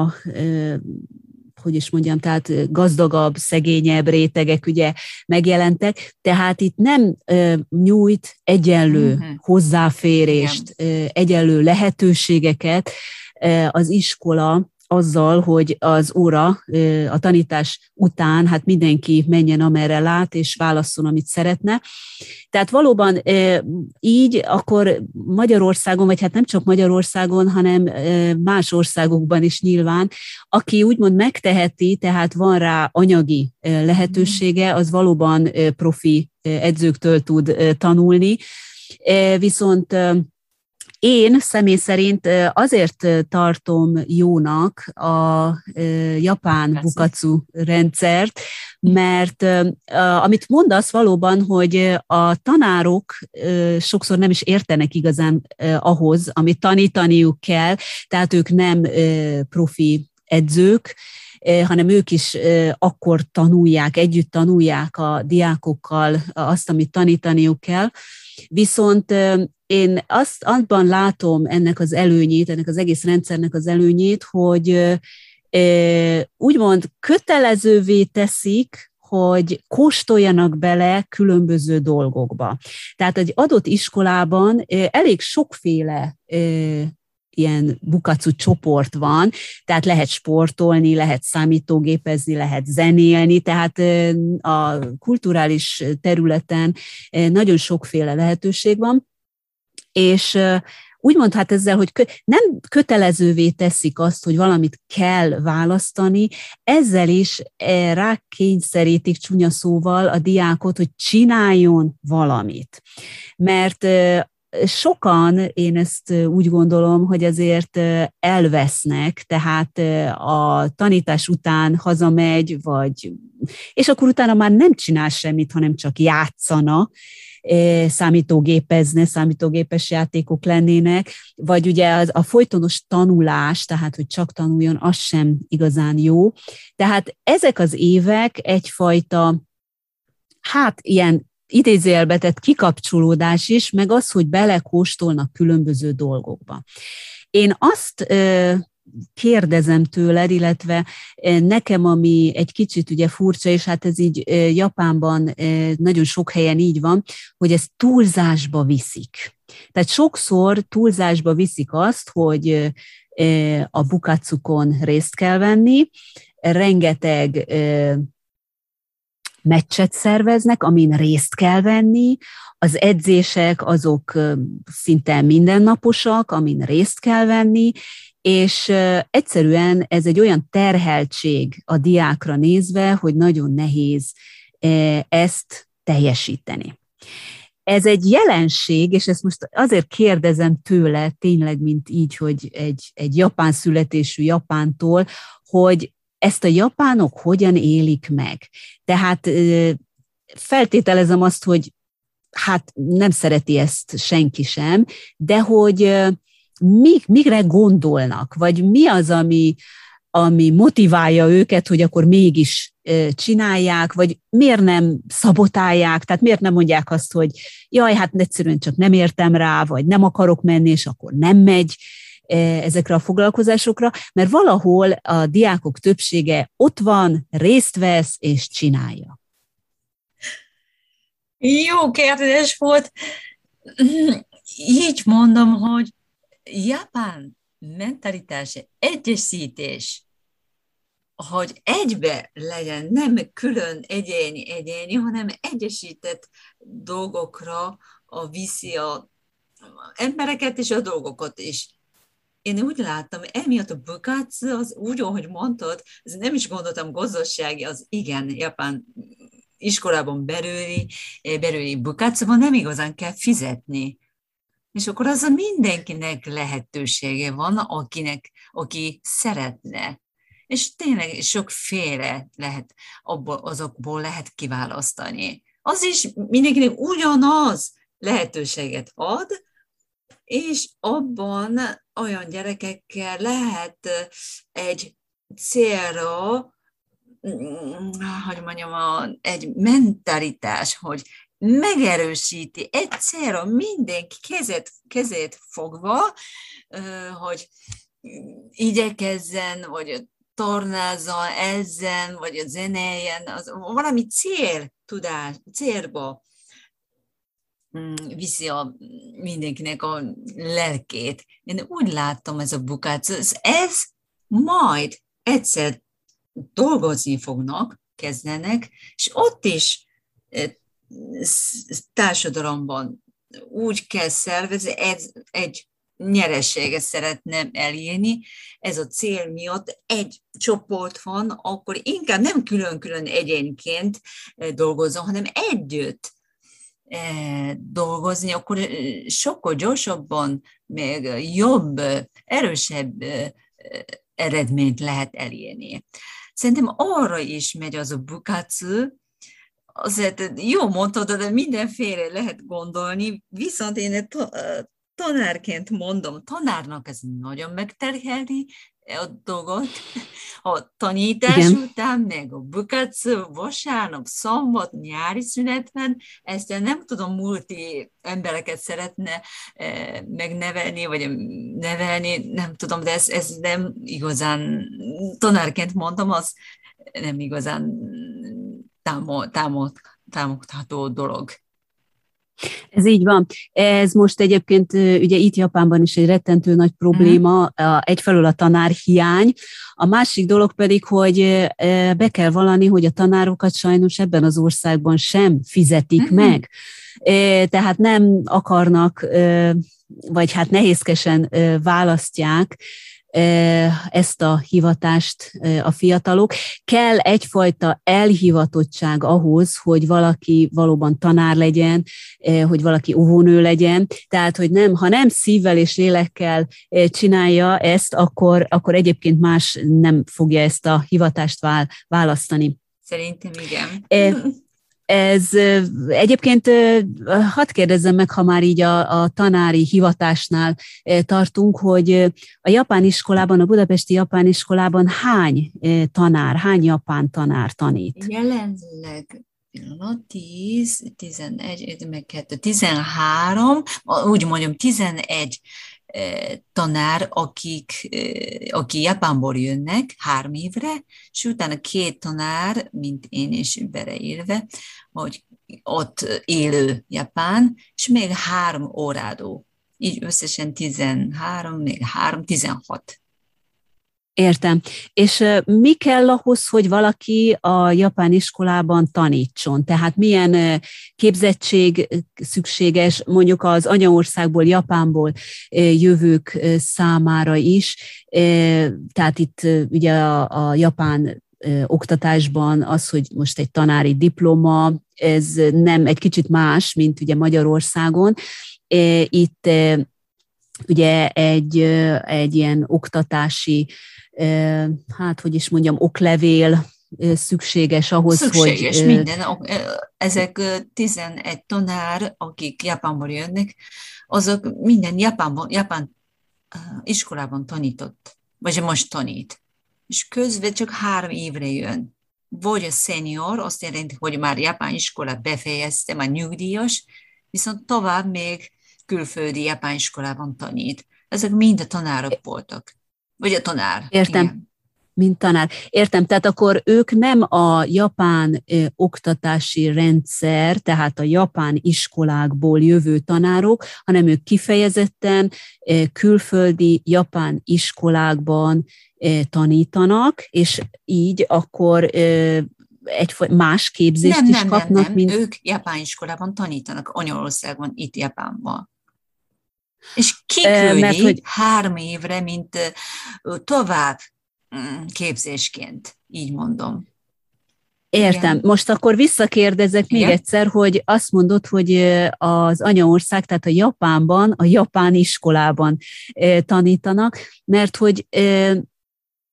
hogy is mondjam, tehát gazdagabb, szegényebb rétegek ugye megjelentek, tehát itt nem ö, nyújt egyenlő mm-hmm. hozzáférést, ö, egyenlő lehetőségeket ö, az iskola azzal, hogy az óra, ö, a tanítás után hát mindenki menjen, amerre lát, és válasszon, amit szeretne. Tehát valóban ö, így akkor Magyarországon, vagy hát nem csak Magyarországon, hanem ö, más országokban is nyilván, aki úgymond megteheti, tehát van rá anyagi ö, lehetősége, az valóban ö, profi ö, edzőktől tud ö, tanulni. E, viszont ö, Én személy szerint azért tartom jónak a japán bukatsu rendszert, mert amit mondasz valóban, hogy a tanárok sokszor nem is értenek igazán ahhoz, amit tanítaniuk kell, tehát ők nem profi edzők, hanem ők is akkor tanulják, együtt tanulják a diákokkal azt, amit tanítaniuk kell. Viszont én azt abban látom ennek az előnyét, ennek az egész rendszernek az előnyét, hogy úgymond kötelezővé teszik, hogy kóstoljanak bele különböző dolgokba. Tehát egy adott iskolában elég sokféle ilyen bukatsu csoport van, tehát lehet sportolni, lehet számítógépezni, lehet zenélni, tehát a kulturális területen nagyon sokféle lehetőség van, és úgymond hát ezzel, hogy nem kötelezővé teszik azt, hogy valamit kell választani, ezzel is rákényszerítik csúnya szóval a diákot, hogy csináljon valamit. Mert sokan, én ezt úgy gondolom, hogy azért elvesznek, tehát a tanítás után hazamegy, vagy, és akkor utána már nem csinál semmit, hanem csak játszana, számítógépezne, számítógépes játékok lennének, vagy ugye az, a folytonos tanulás, tehát hogy csak tanuljon, az sem igazán jó. Tehát ezek az évek egyfajta, hát ilyen, idézőjelbe tett kikapcsolódás is, meg az, hogy belekóstolnak különböző dolgokba. Én azt kérdezem tőled, illetve nekem, ami egy kicsit ugye furcsa, és hát ez így Japánban nagyon sok helyen így van, hogy ezt túlzásba viszik. Tehát sokszor túlzásba viszik azt, hogy a bukatsukon részt kell venni, rengeteg meccset szerveznek, amin részt kell venni, az edzések azok szinte mindennaposak, amin részt kell venni, és egyszerűen ez egy olyan terheltség a diákra nézve, hogy nagyon nehéz ezt teljesíteni. Ez egy jelenség, és ezt most azért kérdezem tőle, tényleg, mint így, hogy egy, egy japán születésű japántól, hogy ezt a japánok hogyan élik meg? Tehát feltételezem azt, hogy hát nem szereti ezt senki sem, de hogy mi, mire gondolnak, vagy mi az, ami, ami motiválja őket, hogy akkor mégis csinálják, vagy miért nem szabotálják, tehát miért nem mondják azt, hogy jaj, hát egyszerűen csak nem értem rá, vagy nem akarok menni, és akkor nem megy ezekre a foglalkozásokra, mert valahol a diákok többsége ott van, részt vesz és csinálja. Jó kérdés volt. Így mondom, hogy japán mentalitás egyesítés, hogy egybe legyen, nem külön egyéni, egyéni, hanem egyesített dolgokra a viszi a embereket és a dolgokat is. Én úgy láttam, emiatt a bukatsu, az úgy, ahogy mondtad, nem is gondoltam gazdasági, az igen, japán iskolában belüli, belüli bukatsuban nem igazán kell fizetni. És akkor az mindenkinek lehetősége van, akinek, aki szeretne. És tényleg sokféle lehet, abból, azokból lehet kiválasztani. Az is mindenkinek ugyanaz lehetőséget ad, és abban olyan gyerekekkel lehet egy célra, hogy mondjam, egy mentalitás, hogy megerősíti egy célra mindenki kezét, kezét fogva, hogy igyekezzen, vagy tornázzon, ezzen, vagy zenéljen, az valami cél tudás, célba viszi a, mindenkinek a lelkét. Én úgy láttam ez a bukát, ez majd egyszer dolgozni fognak, kezdenek, és ott is társadalomban úgy kell szervezni, egy, egy nyereséget szeretném elérni, ez a cél miatt egy csoport van, akkor inkább nem külön-külön egyénként dolgozom, hanem együtt dolgozni, akkor sokkal gyorsabban, meg jobb, erősebb eredményt lehet elérni. Szerintem arra is megy az a bukatsu, azért jó mondtad, de mindenféle lehet gondolni, viszont én tanárként mondom, tanárnak ez nagyon megterheli a dolgot, a tanítás igen. Után, meg a bukatsu, vasárnap, szombat, nyári szünetben, ezt nem tudom, multi embereket szeretne eh, megnevelni, vagy nevelni, nem tudom, de ez, ez nem igazán, tanárként mondom, az nem igazán támogatható támog, támog, támog dolog. Ez így van. Ez most egyébként ugye itt Japánban is egy rettentő nagy probléma, egyfelől a tanárhiány, a másik dolog pedig, hogy be kell vallani, hogy a tanárokat sajnos ebben az országban sem fizetik uh-huh. meg. Tehát nem akarnak, vagy hát nehézkesen választják ezt a hivatást a fiatalok. Kell egyfajta elhivatottság ahhoz, hogy valaki valóban tanár legyen, hogy valaki óvónő legyen, tehát, hogy nem, ha nem szívvel és lélekkel csinálja ezt, akkor, akkor egyébként más nem fogja ezt a hivatást választani. Szerintem igen. E- Ez egyébként, hadd kérdezzem meg, ha már így a, a tanári hivatásnál tartunk, hogy a japán iskolában, a budapesti japán iskolában hány tanár, hány japán tanár tanít? Jelenleg tíz, tizenegy, tizenhárom, úgy mondjam, tizenegy tanár, akik, akik Japánból jönnek három évre, és utána két tanár, mint én is beleírve, hogy ott élő Japán, és még három órádó. Így összesen tizenhárom, még három, tizenhat. Értem. És mi kell ahhoz, hogy valaki a japán iskolában tanítson? Tehát milyen képzettség szükséges mondjuk az anyaországból, Japánból jövők számára is? Tehát itt ugye a, a japán oktatásban az, hogy most egy tanári diploma, ez nem egy kicsit más, mint ugye Magyarországon. Itt ugye egy, egy ilyen oktatási, hát hogy is mondjam, oklevél szükséges ahhoz, szükséges, hogy... Szükséges minden. Ezek tizenegy tanár, akik Japánból jönnek, azok minden Japánban, Japán iskolában tanított, vagy most tanít. És közben csak három évre jön. Vagy a senior, azt jelenti, hogy már japán iskolát befejezte, már nyugdíjas, viszont tovább még külföldi japán iskolában tanít. Ezek mind a tanárok voltak. Vagy a tanár. Értem. Igen. Mint tanár. Értem, tehát akkor ők nem a japán oktatási rendszer, tehát a japán iskolákból jövő tanárok, hanem ők kifejezetten külföldi japán iskolákban tanítanak, és így akkor egy más képzést nem, is nem, kapnak. Nem, nem, mint... ők japán iskolában tanítanak, Anyországban, itt Japánban. És kiküldi e, hogy... három évre, mint tovább képzésként, így mondom. Értem. Igen. Most akkor visszakérdezek igen? még egyszer, hogy azt mondod, hogy az anyaország, tehát a Japánban, a japán iskolában tanítanak, mert hogy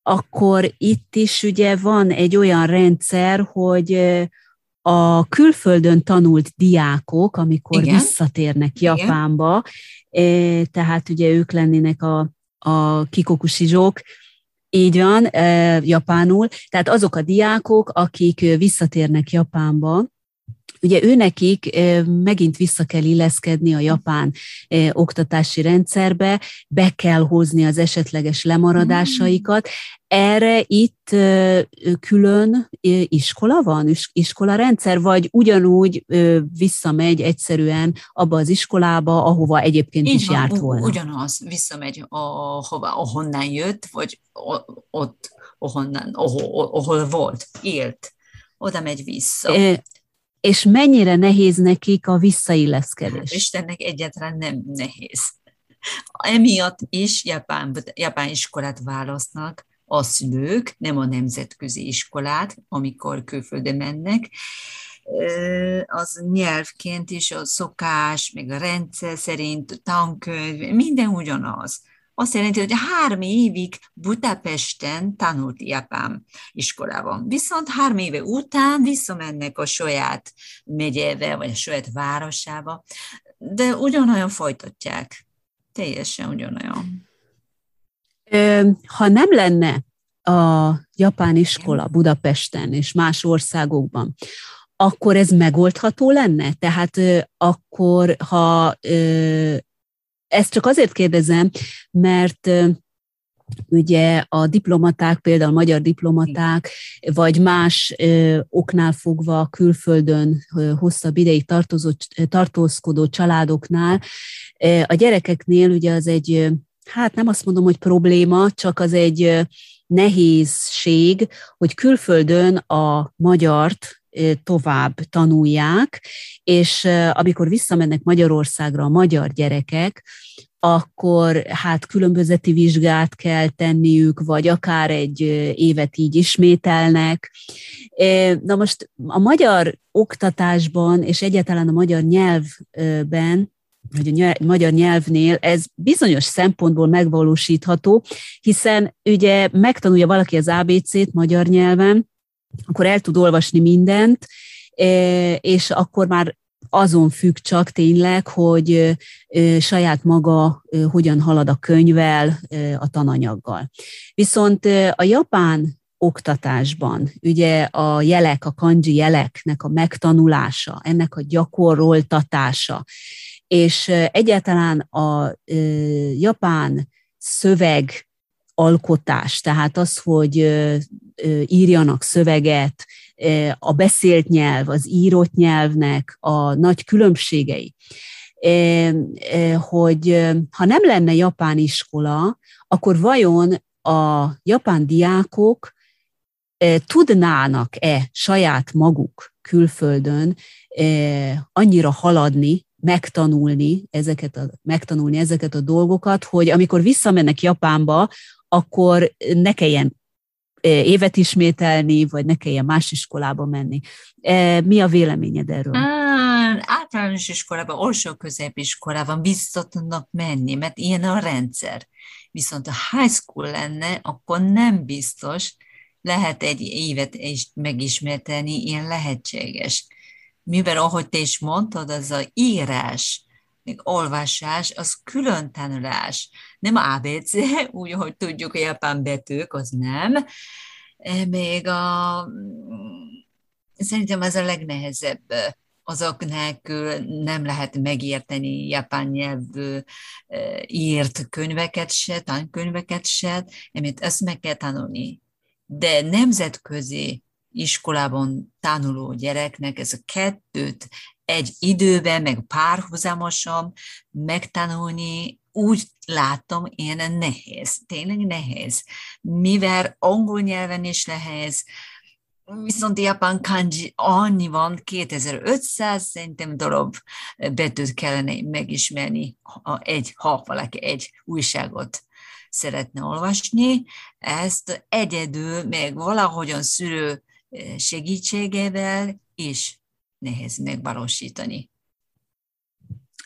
akkor itt is ugye van egy olyan rendszer, hogy a külföldön tanult diákok, amikor igen? visszatérnek Japánba, igen? tehát ugye ők lennének a, a kikokushijok, így van, japánul. Tehát azok a diákok, akik visszatérnek Japánba, ugye őnekik megint vissza kell illeszkedni a japán oktatási rendszerbe, be kell hozni az esetleges lemaradásaikat. Erre itt külön iskola van, iskolarendszer, vagy ugyanúgy visszamegy egyszerűen abba az iskolába, ahova egyébként így is van, járt volna? Ugyanaz, visszamegy ahova, ahonnan jött, vagy ott, ahonnan, ahol, ahol volt, élt. Oda megy vissza. É, és mennyire nehéz nekik a visszailleszkedés? Istennek egyáltalán nem nehéz. Emiatt is japán, japán iskolát választnak a szülők, nem a nemzetközi iskolát, amikor külföldre mennek. Az nyelvként is a szokás, meg a rendszer szerint, tankönyv, minden ugyanaz. Azt jelenti, hogy három évig Budapesten tanult japán iskolában. Viszont három éve után visszamennek a saját megyébe, vagy a saját városába, de ugyanolyan folytatják. Teljesen ugyanolyan. Ha nem lenne a japán iskola Budapesten és más országokban, akkor ez megoldható lenne? Tehát akkor, ha... Ezt csak azért kérdezem, mert ugye a diplomaták, például magyar diplomaták, vagy más oknál fogva külföldön hosszabb ideig tartozó, tartózkodó családoknál, a gyerekeknél ugye az egy, hát nem azt mondom, hogy probléma, csak az egy nehézség, hogy külföldön a magyart tovább tanulják, és amikor visszamennek Magyarországra a magyar gyerekek, akkor hát különbözeti vizsgát kell tenniük, vagy akár egy évet így ismételnek. Na most a magyar oktatásban, és egyáltalán a magyar nyelvben, hogy a nyelv, magyar nyelvnél ez bizonyos szempontból megvalósítható, hiszen ugye megtanulja valaki az á bé cét magyar nyelven, akkor el tud olvasni mindent, és akkor már azon függ csak tényleg, hogy saját maga hogyan halad a könyvvel, a tananyaggal. Viszont a japán oktatásban, ugye a jelek, a kanji jeleknek a megtanulása, ennek a gyakoroltatása, és egyáltalán a japán szöveg alkotás, tehát az, hogy írjanak szöveget, a beszélt nyelv, az írott nyelvnek a nagy különbségei, hogy ha nem lenne japán iskola, akkor vajon a japán diákok tudnának-e saját maguk külföldön annyira haladni, megtanulni ezeket a, megtanulni ezeket a dolgokat, hogy amikor visszamennek Japánba, akkor ne kelljen évet ismételni, vagy ne kelljen más iskolába menni. Mi a véleményed erről? Á, általános iskolában, alsó középiskolában vissza tudnak menni, mert ilyen a rendszer. Viszont a high school lenne, akkor nem biztos, lehet egy évet is megismerteni, ilyen lehetséges. Mivel ahogy te is mondtad, az a írás, még olvasás, az külön tanulás. Nem á bé cé, úgy, ahogy tudjuk, a japán betűk, az nem. Még a... Szerintem ez a legnehezebb. Azok nélkül nem lehet megérteni japán nyelvű írt könyveket se, tankönyveket se, amit ezt meg kell tanulni. De nemzetközi iskolában tanuló gyereknek ez a kettőt egy időben, meg párhuzamosan megtanulni, úgy látom, én nehéz, tényleg nehéz. Mivel angol nyelven is nehéz, viszont japán kanji annyi van, kétezer-ötszáz szerintem darab betűt kellene megismerni, ha, egy, ha valaki egy újságot szeretne olvasni. Ezt egyedül, meg valahogyan szülő segítségével is nehéz megvalósítani.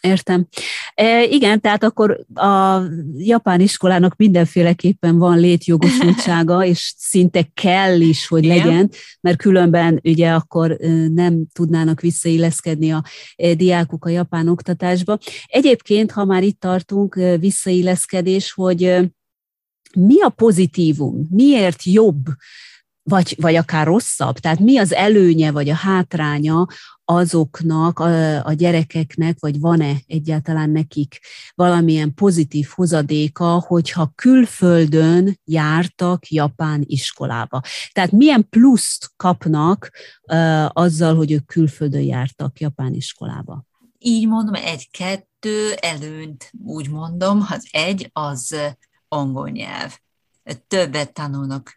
Értem. E, igen, tehát akkor a japán iskolának mindenféleképpen van létjogosultsága, és szinte kell is, hogy igen, legyen, mert különben ugye akkor nem tudnának visszailleszkedni a diákok a japán oktatásba. Egyébként, ha már itt tartunk, visszailleszkedés, hogy mi a pozitívum, miért jobb, vagy, vagy akár rosszabb, tehát mi az előnye, vagy a hátránya azoknak, a, a gyerekeknek, vagy van-e egyáltalán nekik valamilyen pozitív hozadéka, hogyha külföldön jártak japán iskolába. Tehát milyen pluszt kapnak uh, azzal, hogy ők külföldön jártak japán iskolába? Így mondom, egy-kettő előnyt úgy mondom, az egy az angol nyelv. Többet tanulnak,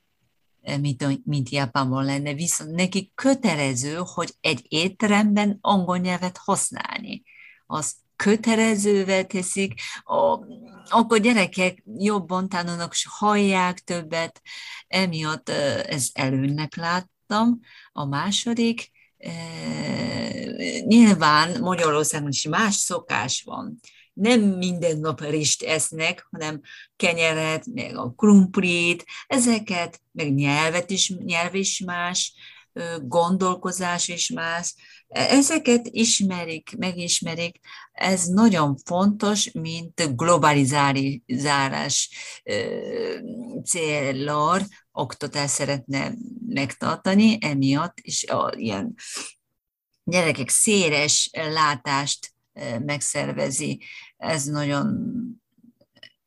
Mint, mint Japánban lenne, viszont neki kötelező, hogy egy étteremben angol nyelvet használni. Azt kötelezővel teszik, akkor gyerekek jobban tanulnak, és hallják többet, emiatt ez előnynek láttam. A második, nyilván Magyarországon is más szokás van. Nem minden nap rist esznek, hanem kenyeret, meg a krumplit, ezeket, meg nyelvet is, nyelv is más, gondolkozás is más. Ezeket ismerik, megismerik. Ez nagyon fontos, mint globalizálás céllal oktatást szeretne megtartani, emiatt is a, ilyen gyerekek széles látást megszervezi. Ez nagyon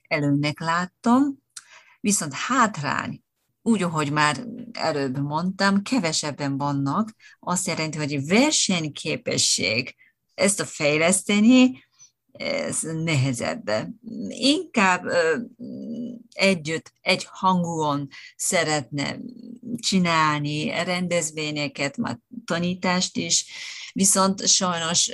előnynek láttam. Viszont hátrány, úgy, ahogy már előbb mondtam, kevesebben vannak. Azt jelenti, hogy versenyképesség, ezt a fejleszteni, ez nehezebb. Inkább együtt, egy hangúan szeretne csinálni rendezvényeket, már tanítást is, viszont sajnos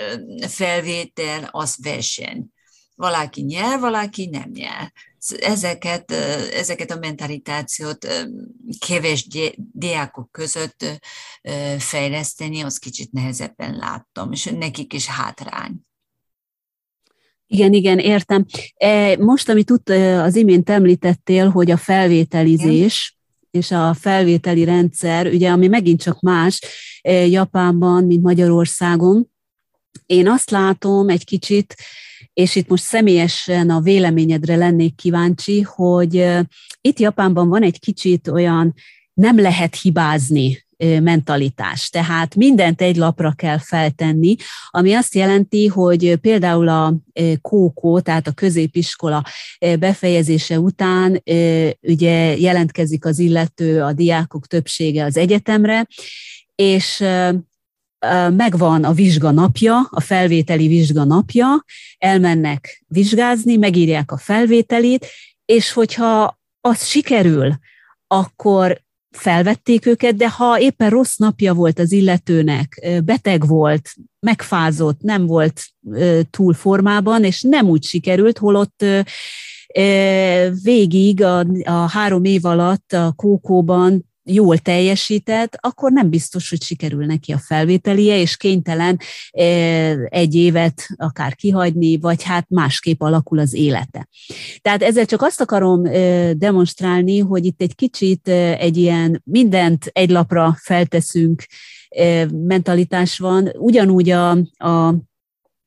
felvétel az verseny. Valaki nyer, valaki nem nyer. Ezeket, ezeket a mentalitációt kevés diákok között fejleszteni, az kicsit nehezebben láttam, és nekik is hátrány. Igen, igen, értem. Most, amit ott az imént említettél, hogy a felvételizés és a felvételi rendszer, ugye, ami megint csak más Japánban, mint Magyarországon. Én azt látom egy kicsit, és itt most személyesen a véleményedre lennék kíváncsi, hogy itt Japánban van egy kicsit olyan nem lehet hibázni mentalitás. Tehát mindent egy lapra kell feltenni, ami azt jelenti, hogy például a kókó, tehát a középiskola befejezése után ugye jelentkezik az illető, a diákok többsége az egyetemre, és megvan a vizsga napja, a felvételi vizsga napja, elmennek vizsgázni, megírják a felvételit, és hogyha az sikerül, akkor felvették őket, de ha éppen rossz napja volt az illetőnek, beteg volt, megfázott, nem volt túl formában, és nem úgy sikerült, holott végig a, a három év alatt a kókóban jól teljesített, akkor nem biztos, hogy sikerül neki a felvételie, és kénytelen egy évet akár kihagyni, vagy hát másképp alakul az élete. Tehát ezzel csak azt akarom demonstrálni, hogy itt egy kicsit egy ilyen mindent egy lapra felteszünk mentalitás van, ugyanúgy a, a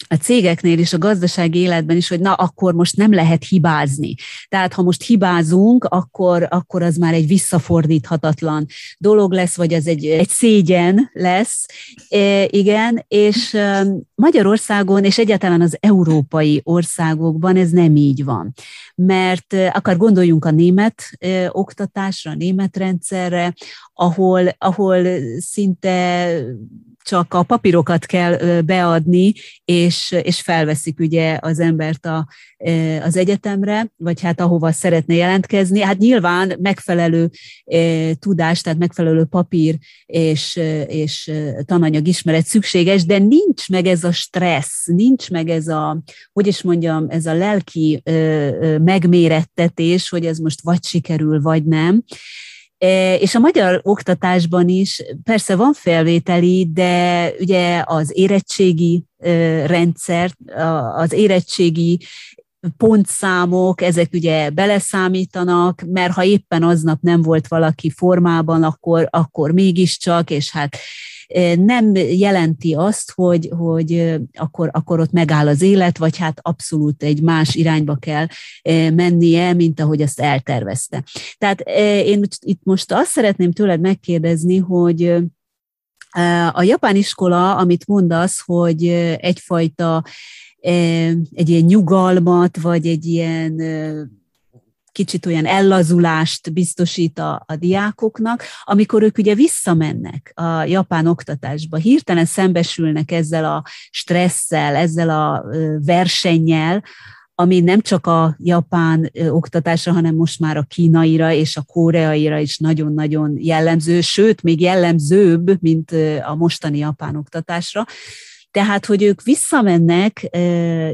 a cégeknél és a gazdasági életben is, hogy na, akkor most nem lehet hibázni. Tehát, ha most hibázunk, akkor, akkor az már egy visszafordíthatatlan dolog lesz, vagy az egy, egy szégyen lesz. E, igen, és Magyarországon, és egyáltalán az európai országokban ez nem így van. Mert akár gondoljunk a német oktatásra, a német rendszerre, ahol, ahol szinte csak a papírokat kell beadni, és, és felveszik ugye az embert a, az egyetemre, vagy hát ahova szeretne jelentkezni. Hát nyilván megfelelő tudás, tehát megfelelő papír és, és tananyag ismeret szükséges, de nincs meg ez a stressz, nincs meg ez a, hogy is mondjam, ez a lelki megmérettetés, hogy ez most vagy sikerül, vagy nem. És a magyar oktatásban is persze van felvételi, de ugye az érettségi rendszer, az érettségi pontszámok, ezek ugye beleszámítanak, mert ha éppen aznap nem volt valaki formában, akkor, akkor mégiscsak, és hát nem jelenti azt, hogy, hogy akkor, akkor ott megáll az élet, vagy hát abszolút egy más irányba kell mennie, mint ahogy azt eltervezte. Tehát én itt most azt szeretném tőled megkérdezni, hogy a japán iskola, amit mondasz, hogy egyfajta egy ilyen nyugalmat, vagy egy ilyen kicsit olyan ellazulást biztosít a, a diákoknak, amikor ők ugye visszamennek a japán oktatásba, hirtelen szembesülnek ezzel a stresszel, ezzel a versennyel, ami nem csak a japán oktatásra, hanem most már a kínaira és a koreaira is nagyon-nagyon jellemző, sőt, még jellemzőbb, mint a mostani japán oktatásra. Tehát, hogy ők visszamennek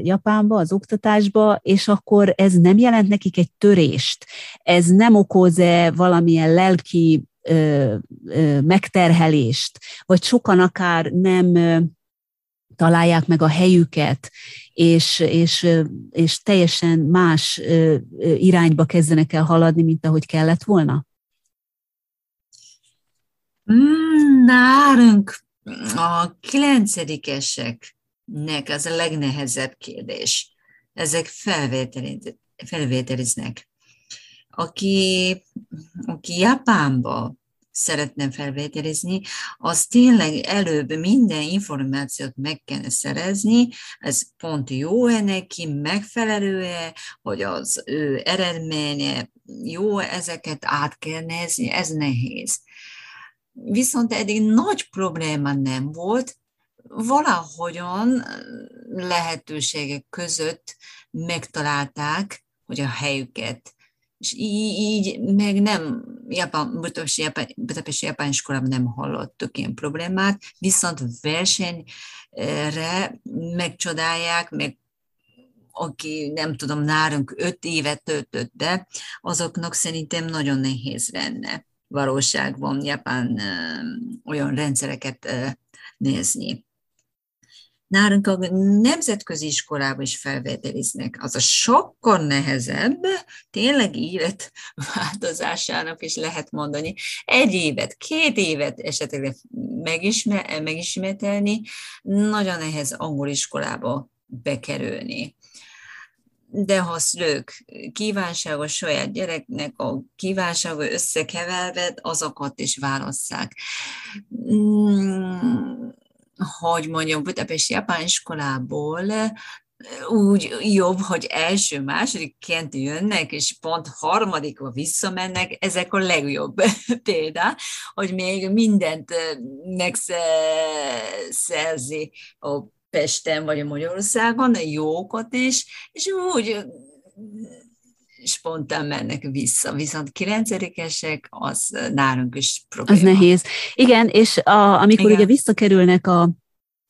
Japánba, az oktatásba, és akkor ez nem jelent nekik egy törést. Ez nem okoz-e valamilyen lelki megterhelést, vagy sokan akár nem találják meg a helyüket, és, és, és teljesen más irányba kezdenek el haladni, mint ahogy kellett volna? Mm, nálunk a kilencedikeseknek az a legnehezebb kérdés. Ezek felvételiznek. Aki, aki Japánba szeretne felvételizni, az tényleg előbb minden információt meg kell szerezni, ez pont jó-e neki, megfelelő-e, hogy az ő eredménye jó, ezeket át kell nézni, ez nehéz. Viszont eddig nagy probléma nem volt, valahogyan lehetőségek között megtalálták, hogy a helyüket. És így, így meg nem, Japán, Budapesti Japán, Budapesti Japán Iskolában nem hallottuk ilyen problémát, viszont versenyre megcsodálják, meg aki nem tudom, nálunk öt évet töltött be, azoknak szerintem nagyon nehéz lenne. Valóságban Japán olyan rendszereket nézni. Nálunk a nemzetközi iskolában is felvételiznek. Az a sokkal nehezebb, tényleg élet változásának is lehet mondani. Egy évet, két évet esetleg megisme- megismételni, nagyon nehéz angol iskolába bekerülni. De ha szülők kívánságos saját gyereknek a kívánságot összekeverve, azokat is válasszák. Hogy mondjam, Budapesti Japán Iskolából úgy jobb, hogy első, másodikként jönnek, és pont harmadikba visszamennek, ezek a legjobb példa, hogy még mindent megszerzi a Pesten vagy a Magyarországon, a jókat is, és úgy spontán mennek vissza. Viszont kilencedikesek, az nálunk is probléma. Az nehéz. Igen, és a, amikor Igen. ugye visszakerülnek a,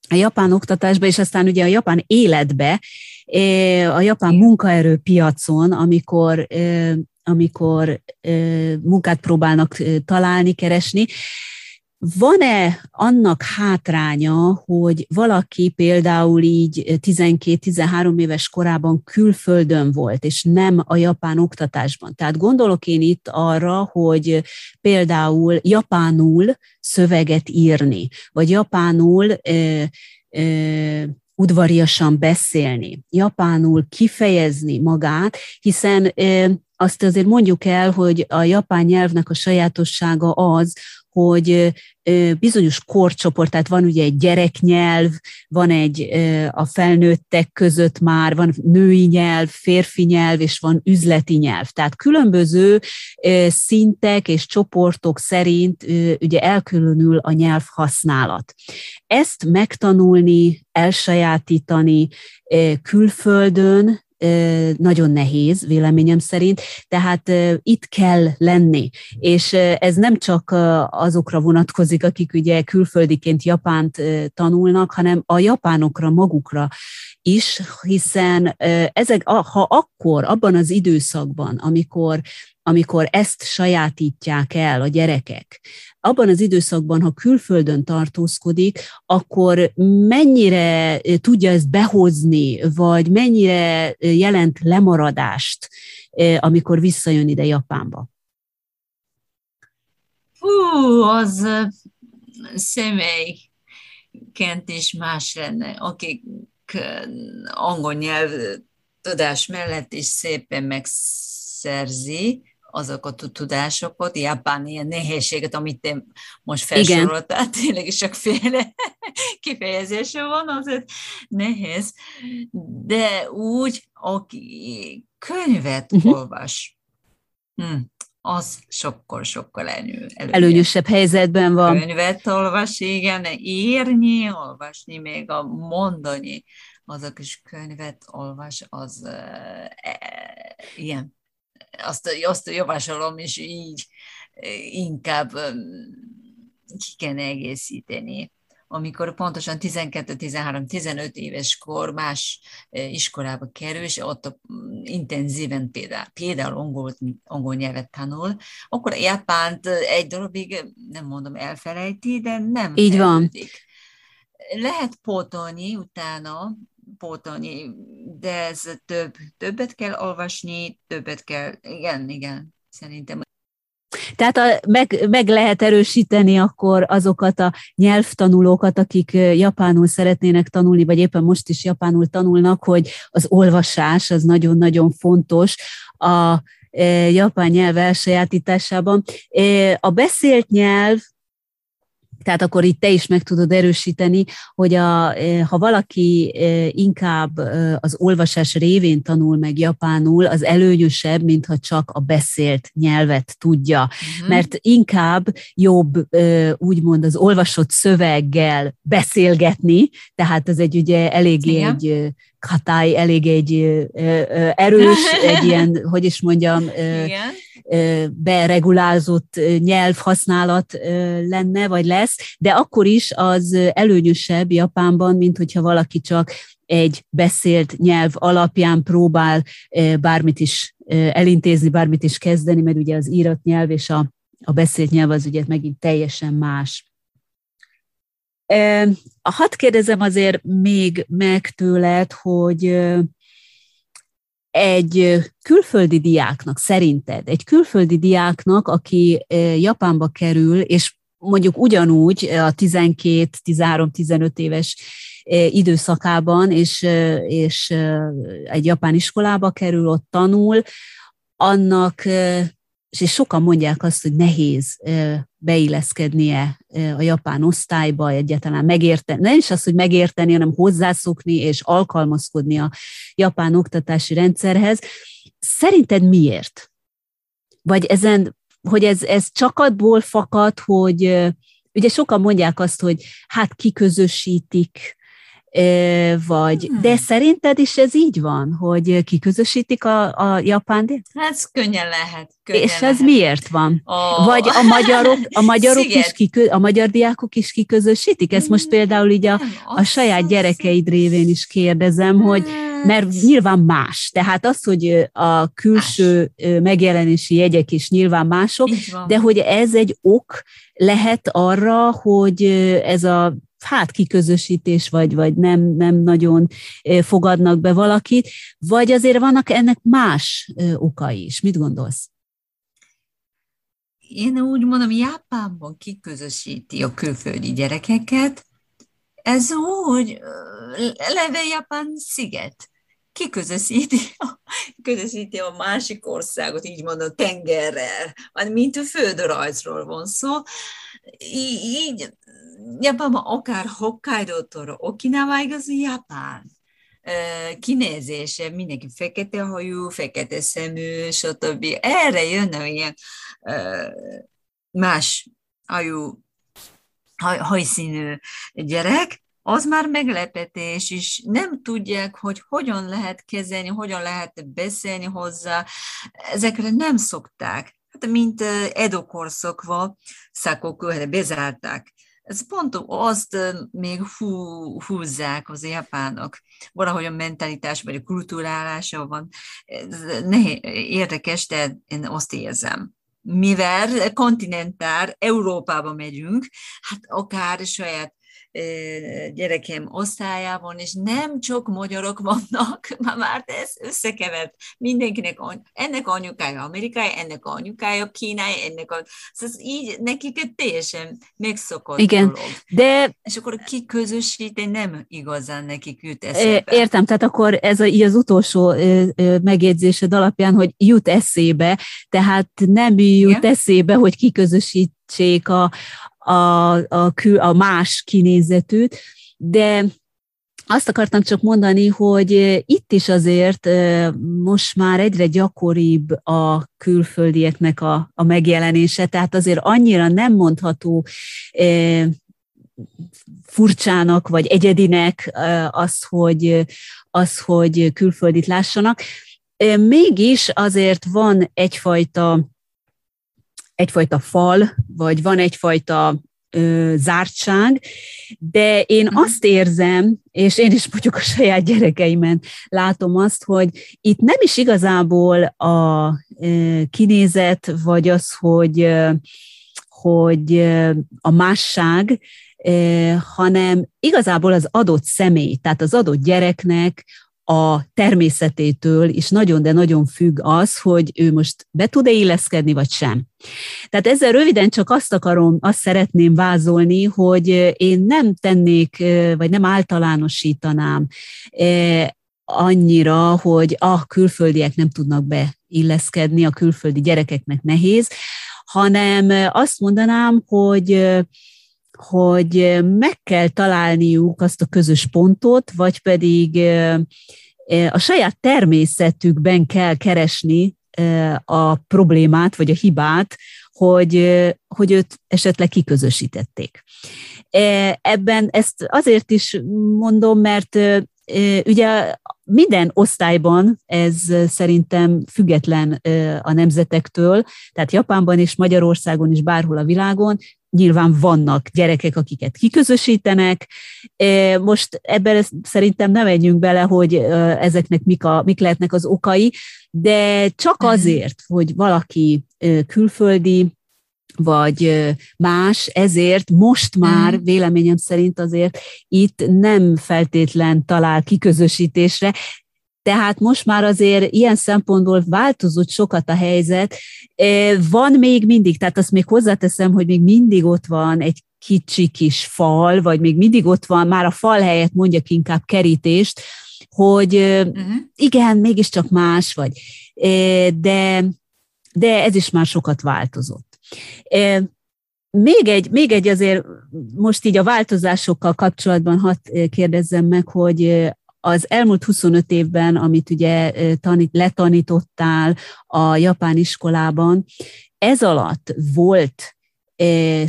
a japán oktatásba, és aztán ugye a japán életbe, a japán munkaerőpiacon, amikor amikor munkát próbálnak találni, keresni. Van-e annak hátránya, hogy valaki például így tizenkét-tizenhárom éves korában külföldön volt, és nem a japán oktatásban? Tehát gondolok én itt arra, hogy például japánul szöveget írni, vagy japánul ö, ö, udvariasan beszélni, japánul kifejezni magát, hiszen ö, azt azért mondjuk el, hogy a japán nyelvnek a sajátossága az, hogy bizonyos korcsoport, tehát van ugye egy gyereknyelv, van egy a felnőttek között már, van női nyelv, férfi nyelv, és van üzleti nyelv. Tehát különböző szintek és csoportok szerint ugye elkülönül a nyelvhasználat. Ezt megtanulni, elsajátítani külföldön nagyon nehéz, véleményem szerint, tehát itt kell lenni, és ez nem csak azokra vonatkozik, akik ugye külföldiként Japánt tanulnak, hanem a japánokra magukra is, hiszen ezek, ha akkor, abban az időszakban, amikor, amikor ezt sajátítják el a gyerekek, abban az időszakban, ha külföldön tartózkodik, akkor mennyire tudja ezt behozni, vagy mennyire jelent lemaradást, amikor visszajön ide Japánba? Hú, az személyként is más lenne, akik angol nyelv tudás mellett is szépen megszerzi azokat a tudásokat, japán ilyen nehézséget, amit te most felsoroltál, tényleg is sokféle kifejezése van, azért nehéz, de úgy, aki könyvet uh-huh. olvas, hm, az sokkal-sokkal előnyös. Előnyösebb helyzetben van. Könyvet olvas, igen, írni, olvasni, még a mondani, azok is könyvet olvas, az uh, ilyen. Azt, azt javasolom, és így inkább ki kell egészíteni. Amikor pontosan tizenkettő-tizenhárom-tizenöt éves kor más iskolába kerül, és ott intenzíven például, például angol, angol nyelvet tanul, akkor Japánt egy darabig, nem mondom elfelejti, de nem így elfelejtik. Van. Lehet pótolni utána, pótolni, de ez több, többet kell olvasni, többet kell, igen, igen, szerintem. Tehát a, meg, meg lehet erősíteni akkor azokat a nyelvtanulókat, akik japánul szeretnének tanulni, vagy éppen most is japánul tanulnak, hogy az olvasás az nagyon-nagyon fontos a e, japán nyelv elsajátításában. E, a beszélt nyelv, tehát akkor itt te is meg tudod erősíteni, hogy a, ha valaki inkább az olvasás révén tanul meg japánul, az előnyösebb, mintha csak a beszélt nyelvet tudja. Uh-huh. Mert inkább jobb úgymond az olvasott szöveggel beszélgetni, tehát ez egy ugye eléggé igen. egy katály, eléggé egy erős, egy ilyen, hogy is mondjam, igen. beregulázott nyelvhasználat lenne, vagy lesz, de akkor is az előnyösebb Japánban, mint hogyha valaki csak egy beszélt nyelv alapján próbál bármit is elintézni, bármit is kezdeni, mert ugye az írott nyelv és a, a beszélt nyelv az ugye megint teljesen más. Hadd kérdezem azért még meg tőled, hogy egy külföldi diáknak, szerinted, egy külföldi diáknak, aki Japánba kerül, és mondjuk ugyanúgy a tizenkét-tizenhárom-tizenöt éves időszakában, és, és egy japán iskolába kerül, ott tanul, annak, és sokan mondják azt, hogy nehéz beilleszkednie a japán osztályba, egyáltalán megérteni, nem is az, hogy megérteni, hanem hozzászokni és alkalmazkodni a japán oktatási rendszerhez. Szerinted miért? Vagy ezen, hogy ez, ez csak abból fakad, hogy ugye sokan mondják azt, hogy hát kiközösítik, vagy, hmm. de szerinted is ez így van, hogy kiközösítik a, a japán? Ez könnyen lehet. Könnyen és ez lehet. Miért van? Oh. Vagy a magyarok, a, magyarok is kikö, a magyar diákok is kiközösítik? Ezt most például így a, a saját gyerekeid révén is kérdezem, hogy mert nyilván más. Tehát az, hogy a külső más. Megjelenési jegyek is nyilván mások, de hogy ez egy ok lehet arra, hogy ez a hát kiközösítés, vagy, vagy nem, nem nagyon fogadnak be valakit, vagy azért vannak ennek más okai is. Mit gondolsz? Én úgy mondom, Japánban kiközösíti a külföldi gyerekeket. Ez úgy, eleve Japán sziget. Kiközösíti a, közösíti a másik országot, így mondom, tengerrel, mint a földrajzról van szó. Így, így Japánban akár Hokkaidótól Okinaváig az Japán. Kinézése, mindenki fekete hajú, fekete szemű, stb. Erre jönne ilyen más hajú, hajszínű gyerek, az már meglepetés, és nem tudják, hogy hogyan lehet kezelni, hogyan lehet beszélni hozzá. Ezekre nem szokták. Hát, mint Edo korszakban Sakokuhelyre bezárták. Ez pont azt még hú, húzzák az japánok. Valahogy a mentalitás vagy a kulturálása van. Nehéz, érdekes, de én azt érzem. Mivel kontinentál Európába megyünk, hát akár saját gyerekem osztályában, és nem csak magyarok vannak, már ez összekevert mindenkinek, ennek anyukája amerikai, ennek anyukája kínai, ennek a... Szóval így nekik teljesen megszokott igen, dolog. De... És akkor ki közösíteni nem igazán nekik jut eszébe. Értem, tehát akkor ez a, így az utolsó megjegyzésed alapján, hogy jut eszébe, tehát nem jut igen? eszébe, hogy ki közösítsék a A, a, kül, a más kinézetűt, de azt akartam csak mondani, hogy itt is azért most már egyre gyakoribb a külföldieknek a, a megjelenése, tehát azért annyira nem mondható eh, furcsának vagy egyedinek eh, az, hogy, az, hogy külföldit lássanak. Eh, mégis azért van egyfajta egyfajta fal, vagy van egyfajta ö, zártság, de én azt érzem, és én is mondjuk a saját gyerekeimen látom azt, hogy itt nem is igazából a ö, kinézet, vagy az, hogy, ö, hogy ö, a másság, ö, hanem igazából az adott személy, tehát az adott gyereknek a természetétől is nagyon, de nagyon függ az, hogy ő most be tud-e illeszkedni, vagy sem. Tehát ezzel röviden csak azt akarom, azt szeretném vázolni, hogy én nem tennék, vagy nem általánosítanám annyira, hogy a külföldiek nem tudnak beilleszkedni, a külföldi gyerekeknek nehéz, hanem azt mondanám, hogy hogy meg kell találniuk azt a közös pontot, vagy pedig a saját természetükben kell keresni a problémát, vagy a hibát, hogy, hogy őt esetleg kiközösítették. Ebben ezt azért is mondom, mert ugye minden osztályban ez szerintem független a nemzetektől, tehát Japánban és Magyarországon is bárhol a világon, nyilván vannak gyerekek, akiket kiközösítenek. Most ebben szerintem nem megyünk bele, hogy ezeknek mik, a, mik lehetnek az okai, de csak azért, hogy valaki külföldi, vagy más, ezért most már véleményem szerint azért itt nem feltétlen talál kiközösítésre. Tehát most már azért ilyen szempontból változott sokat a helyzet. Van még mindig, tehát azt még hozzáteszem, hogy még mindig ott van egy kicsi kis fal, vagy még mindig ott van, már a fal helyett mondjak inkább kerítést, hogy uh-huh. igen, mégiscsak más vagy. De, de ez is már sokat változott. Még egy, még egy azért most így a változásokkal kapcsolatban hadd kérdezzem meg, hogy az elmúlt huszonöt évben, amit ugye tanít, letanítottál a japán iskolában, ez alatt volt eh,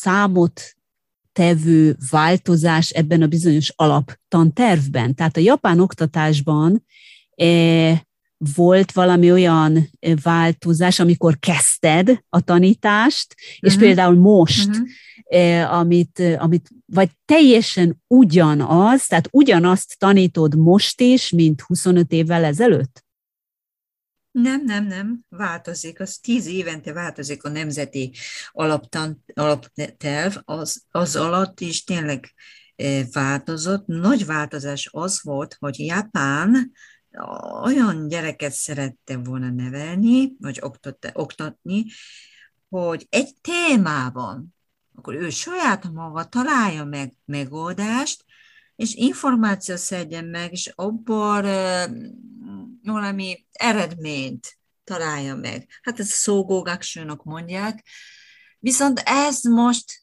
számottevő változás ebben a bizonyos alaptantervben. Tehát a japán oktatásban eh, volt valami olyan változás, amikor kezdted a tanítást, uh-huh. és például most, uh-huh. eh, amit, amit, vagy teljesen ugyanaz, tehát ugyanazt tanítod most is, mint huszonöt évvel ezelőtt? Nem, nem, nem, változik. Az tíz évente változik a nemzeti alaptan, alapterv, az, az alatt is tényleg változott. Nagy változás az volt, hogy Japán olyan gyereket szerette volna nevelni, vagy oktatni, hogy egy témában, akkor ő saját maga találja meg megoldást, és információt szedjen meg, és abból valami eredményt találja meg. Hát ezt szógógaksónak mondják. Viszont ez most,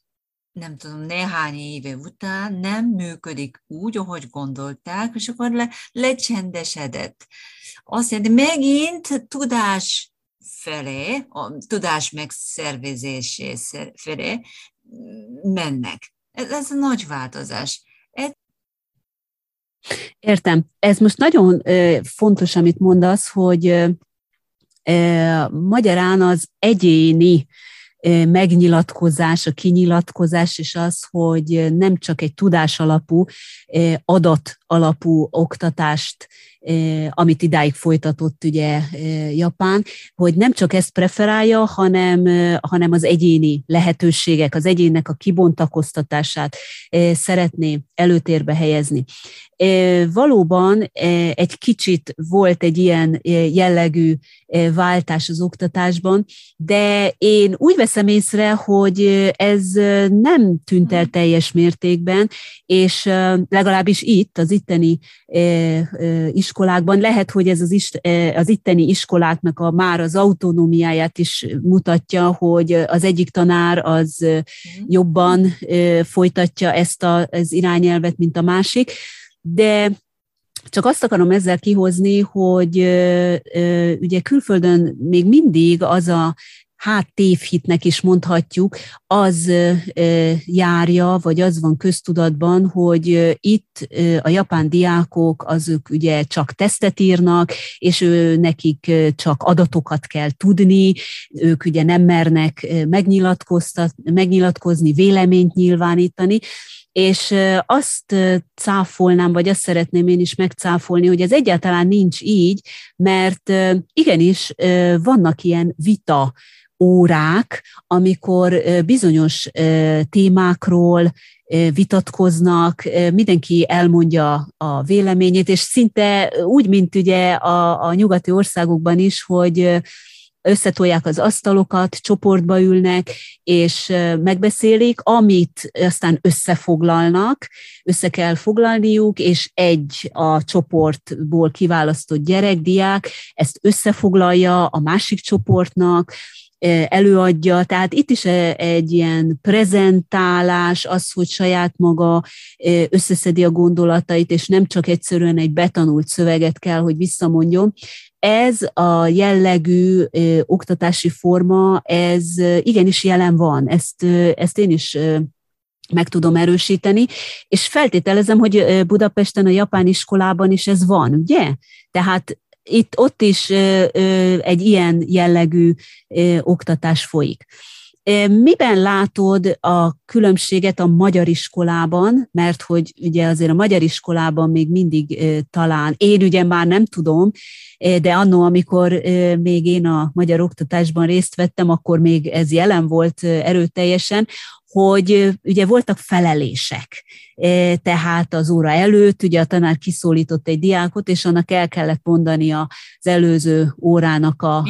nem tudom, néhány éve után nem működik úgy, ahogy gondolták, és akkor le, lecsendesedett. Azt jelenti, megint tudás felé, a tudás megszervezésé felé mennek. Ez, ez nagy változás. Ez Értem. Ez most nagyon fontos, amit mondasz, hogy magyarán az egyéni megnyilatkozás, a kinyilatkozás is az, hogy nem csak egy tudásalapú, adatalapú oktatást, amit idáig folytatott ugye Japán, hogy nem csak ezt preferálja, hanem, hanem az egyéni lehetőségek, az egyénnek a kibontakoztatását szeretné előtérbe helyezni. Valóban egy kicsit volt egy ilyen jellegű váltás az oktatásban, de én úgy veszem észre, hogy ez nem tűnt el teljes mértékben, és legalábbis itt, az itteni iskolákban, lehet, hogy ez az, is, az itteni iskoláknak a, már az autonómiáját is mutatja, hogy az egyik tanár az jobban folytatja ezt az irányelvet, mint a másik, de csak azt akarom ezzel kihozni, hogy ugye külföldön még mindig az a, hát tévhitnek is mondhatjuk, az járja, vagy az van köztudatban, hogy itt a japán diákok, azok ugye csak tesztet írnak, és ő, nekik csak adatokat kell tudni, ők ugye nem mernek megnyilatkozni, véleményt nyilvánítani, és azt cáfolnám, vagy azt szeretném én is megcáfolni, hogy ez egyáltalán nincs így, mert igenis vannak ilyen vita órák, amikor bizonyos témákról vitatkoznak, mindenki elmondja a véleményét, és szinte úgy, mint ugye a, a nyugati országokban is, hogy összetolják az asztalokat, csoportba ülnek, és megbeszélik, amit aztán összefoglalnak, össze kell foglalniuk, és egy a csoportból kiválasztott gyerek, diák ezt összefoglalja a másik csoportnak, előadja, tehát itt is egy ilyen prezentálás, az, hogy saját maga összeszedi a gondolatait, és nem csak egyszerűen egy betanult szöveget kell, hogy visszamondjon. Ez a jellegű oktatási forma, ez igenis jelen van, ezt, ezt én is meg tudom erősíteni, és feltételezem, hogy Budapesten, a japán iskolában is ez van, ugye? Tehát itt, ott is egy ilyen jellegű oktatás folyik. Miben látod a különbséget a magyar iskolában, mert hogy ugye azért a magyar iskolában még mindig talán, én ugye már nem tudom, de annó, amikor még én a magyar oktatásban részt vettem, akkor még ez jelen volt erőteljesen, hogy ugye voltak felelések, tehát az óra előtt ugye a tanár kiszólított egy diákot, és annak el kellett mondani az előző órának a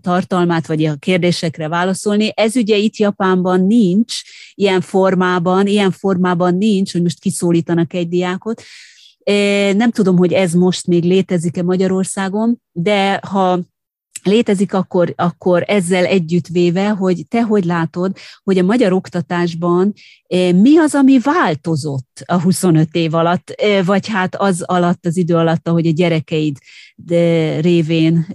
tartalmát, vagy a kérdésekre válaszolni. Ez ugye itt Japánban nincs, ilyen formában, ilyen formában nincs, hogy most kiszólítanak egy diákot. Nem tudom, hogy ez most még létezik-e Magyarországon, de ha létezik, akkor, akkor ezzel együttvéve, hogy te hogy látod, hogy a magyar oktatásban mi az, ami változott a huszonöt év alatt, vagy hát az alatt, az idő alatt, ahogy a gyerekeid révén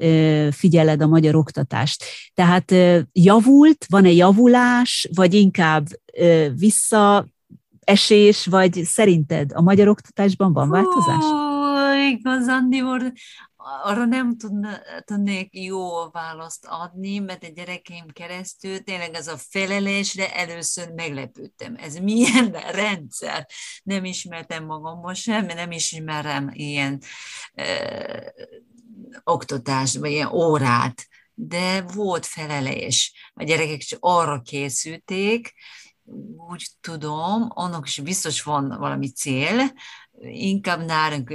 figyeled a magyar oktatást. Tehát javult, van-e javulás, vagy inkább visszaesés, vagy szerinted a magyar oktatásban van változás? igazándiból arra nem tudnék jó választ adni, mert a gyerekeim keresztül tényleg ez a felelésre először meglepődtem. Ez milyen rendszer? Nem ismertem magamból sem, mert nem ismerem ilyen eh, oktatást, vagy ilyen órát, de volt felelés. A gyerekek is arra készülték, úgy tudom, annak is biztos van valami cél, inkább nálunk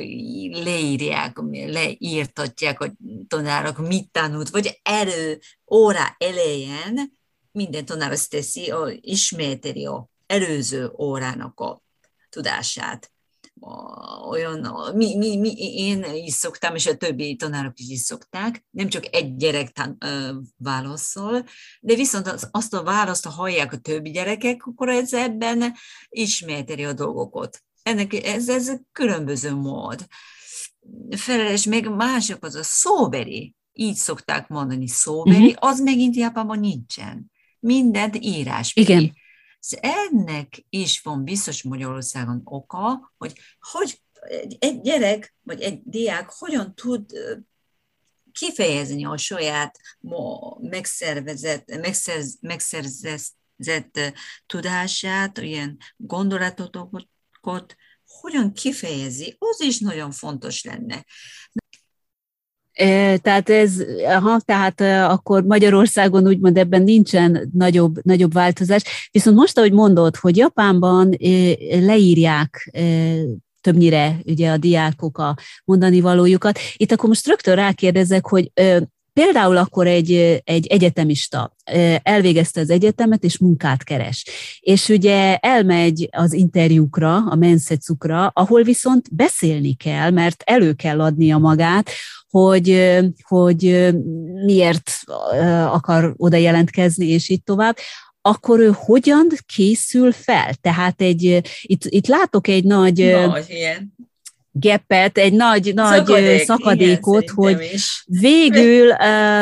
leírják, leírtatják a tanárok, mit tanult, vagy elő, óra elején minden tanár azt teszi, ismételi az előző órának a tudását. Olyan, mi, mi, mi, én is szoktam, és a többi tanárok is is szokták, nem csak egy gyerek tán, ö, válaszol, de viszont az, azt a választ, ha hallják a többi gyerekek, akkor ez ebben ismételi a dolgokat. Ennek, ez, ez különböző mód. Felelés, meg mások az a szóbeli, így szokták mondani, szóbeli, uh-huh. az megint Japánban nincsen. Mindent írásbeli. Igen. Ennek is van biztos Magyarországon oka, hogy, hogy egy gyerek, vagy egy diák hogyan tud kifejezni a saját megszervezett, megszerz, megszerzett tudását, ilyen gondolatokat, hogyan kifejezi, az is nagyon fontos lenne. Tehát ez, aha, tehát akkor Magyarországon úgymond ebben nincsen nagyobb, nagyobb változás. Viszont most, ahogy mondod, hogy Japánban leírják többnyire ugye a diákok a mondani valójukat. Itt akkor most rögtön rákérdezek, hogy például akkor egy, egy egyetemista elvégezte az egyetemet, és munkát keres. És ugye elmegy az interjúkra, a mensecukra, ahol viszont beszélni kell, mert elő kell adnia magát, hogy, hogy miért akar oda jelentkezni, és így tovább, akkor ő hogyan készül fel? Tehát egy, itt, itt látok egy nagy... No, ilyen. Gepet, egy nagy, nagy Szakadék, szakadékot, igen, hogy is. Végül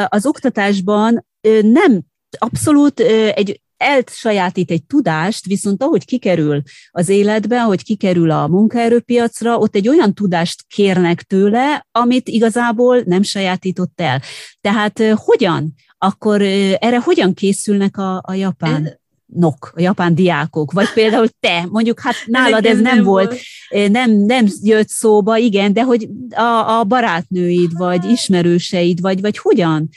az oktatásban nem, abszolút egy elsajátít egy tudást, viszont ahogy kikerül az életbe, ahogy kikerül a munkaerőpiacra, ott egy olyan tudást kérnek tőle, amit igazából nem sajátított el. Tehát hogyan? Akkor erre hogyan készülnek a, a japán? Nok, a japán diákok, vagy például te, mondjuk, hát nálad ez nem, nem volt, nem, nem jött szóba, igen, de hogy a, a barátnőid, vagy ismerőseid, vagy, vagy hogyan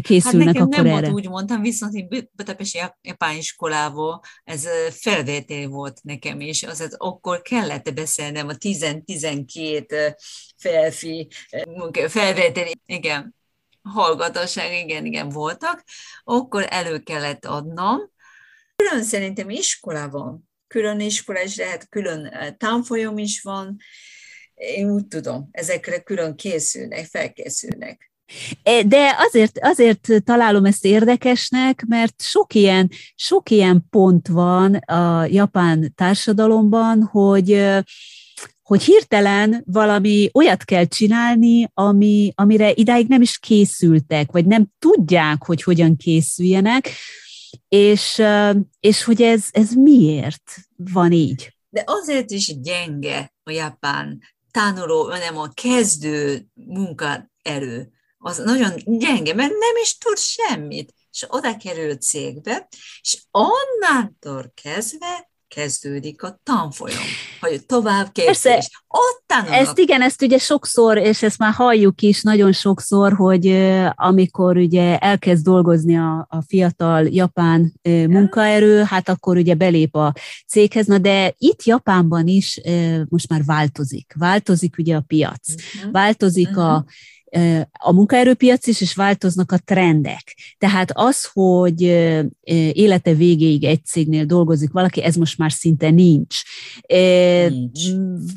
készülnek hát akkor erre? Nem volt, úgy mondtam, viszont én Budapesti Japán Iskolából ez felvétel volt nekem is, azaz akkor kellett beszélnem a tíz-tizenkét felfi felvétel, igen, hallgatóság, igen, igen, voltak, akkor elő kellett adnom. Külön szerintem iskola van. Külön iskola is lehet, külön tanfolyam is van. Én úgy tudom, ezekre külön készülnek, felkészülnek. De azért, azért találom ezt érdekesnek, mert sok ilyen, sok ilyen pont van a japán társadalomban, hogy, hogy hirtelen valami olyat kell csinálni, ami, amire idáig nem is készültek, vagy nem tudják, hogy hogyan készüljenek, És, és hogy ez, ez miért van így? De azért is gyenge a japán tanuló, hanem a kezdő munkaerő. Az nagyon gyenge, mert nem is tud semmit. És oda kerül cégbe, és onnantól kezdve kezdődik a tanfolyam, hogy továbbképzés. Ott tanulnak. Ezt igen, ezt ugye sokszor, és ezt már halljuk is nagyon sokszor, hogy amikor ugye elkezd dolgozni a, a fiatal japán munkaerő, hát akkor ugye belép a céghez, na de itt Japánban is most már változik. Változik ugye a piac. Változik a a munkaerőpiac is, és változnak a trendek. Tehát az, hogy élete végéig egy cégnél dolgozik valaki, ez most már szinte nincs. nincs.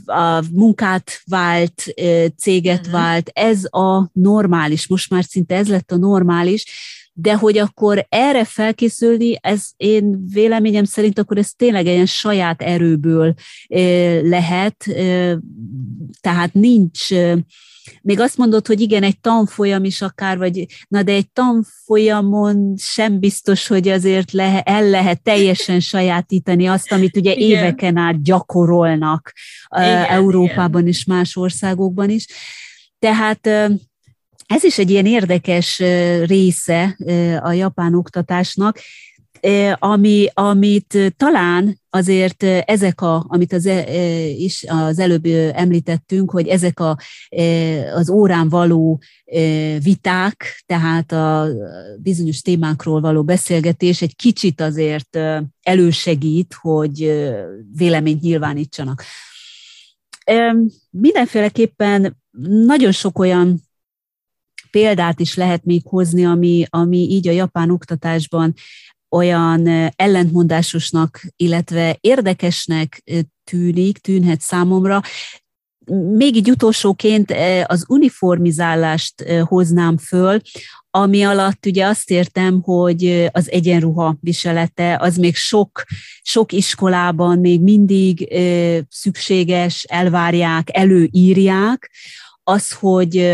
A munkát vált, céget uh-huh. vált, ez a normális, most már szinte ez lett a normális, de hogy akkor erre felkészülni, ez én véleményem szerint akkor ez tényleg ilyen saját erőből lehet, tehát nincs Még azt mondod, hogy igen, egy tanfolyam is akár, vagy na de egy tanfolyamon sem biztos, hogy azért le, el lehet teljesen sajátítani azt, amit ugye igen. éveken át gyakorolnak igen, Európában igen. és más országokban is. Tehát ez is egy ilyen érdekes része a japán oktatásnak, Ami, amit talán azért ezek a, amit az, is az előbb említettünk, hogy ezek a, az órán való viták, tehát a bizonyos témákról való beszélgetés egy kicsit azért elősegít, hogy véleményt nyilvánítsanak. Mindenféleképpen nagyon sok olyan példát is lehet még hozni, ami, ami így a japán oktatásban olyan ellentmondásosnak, illetve érdekesnek tűnik, tűnhet számomra. Még így utolsóként az uniformizálást hoznám föl, ami alatt ugye azt értem, hogy az egyenruha viselete, az még sok, sok iskolában még mindig szükséges, elvárják, előírják, az, hogy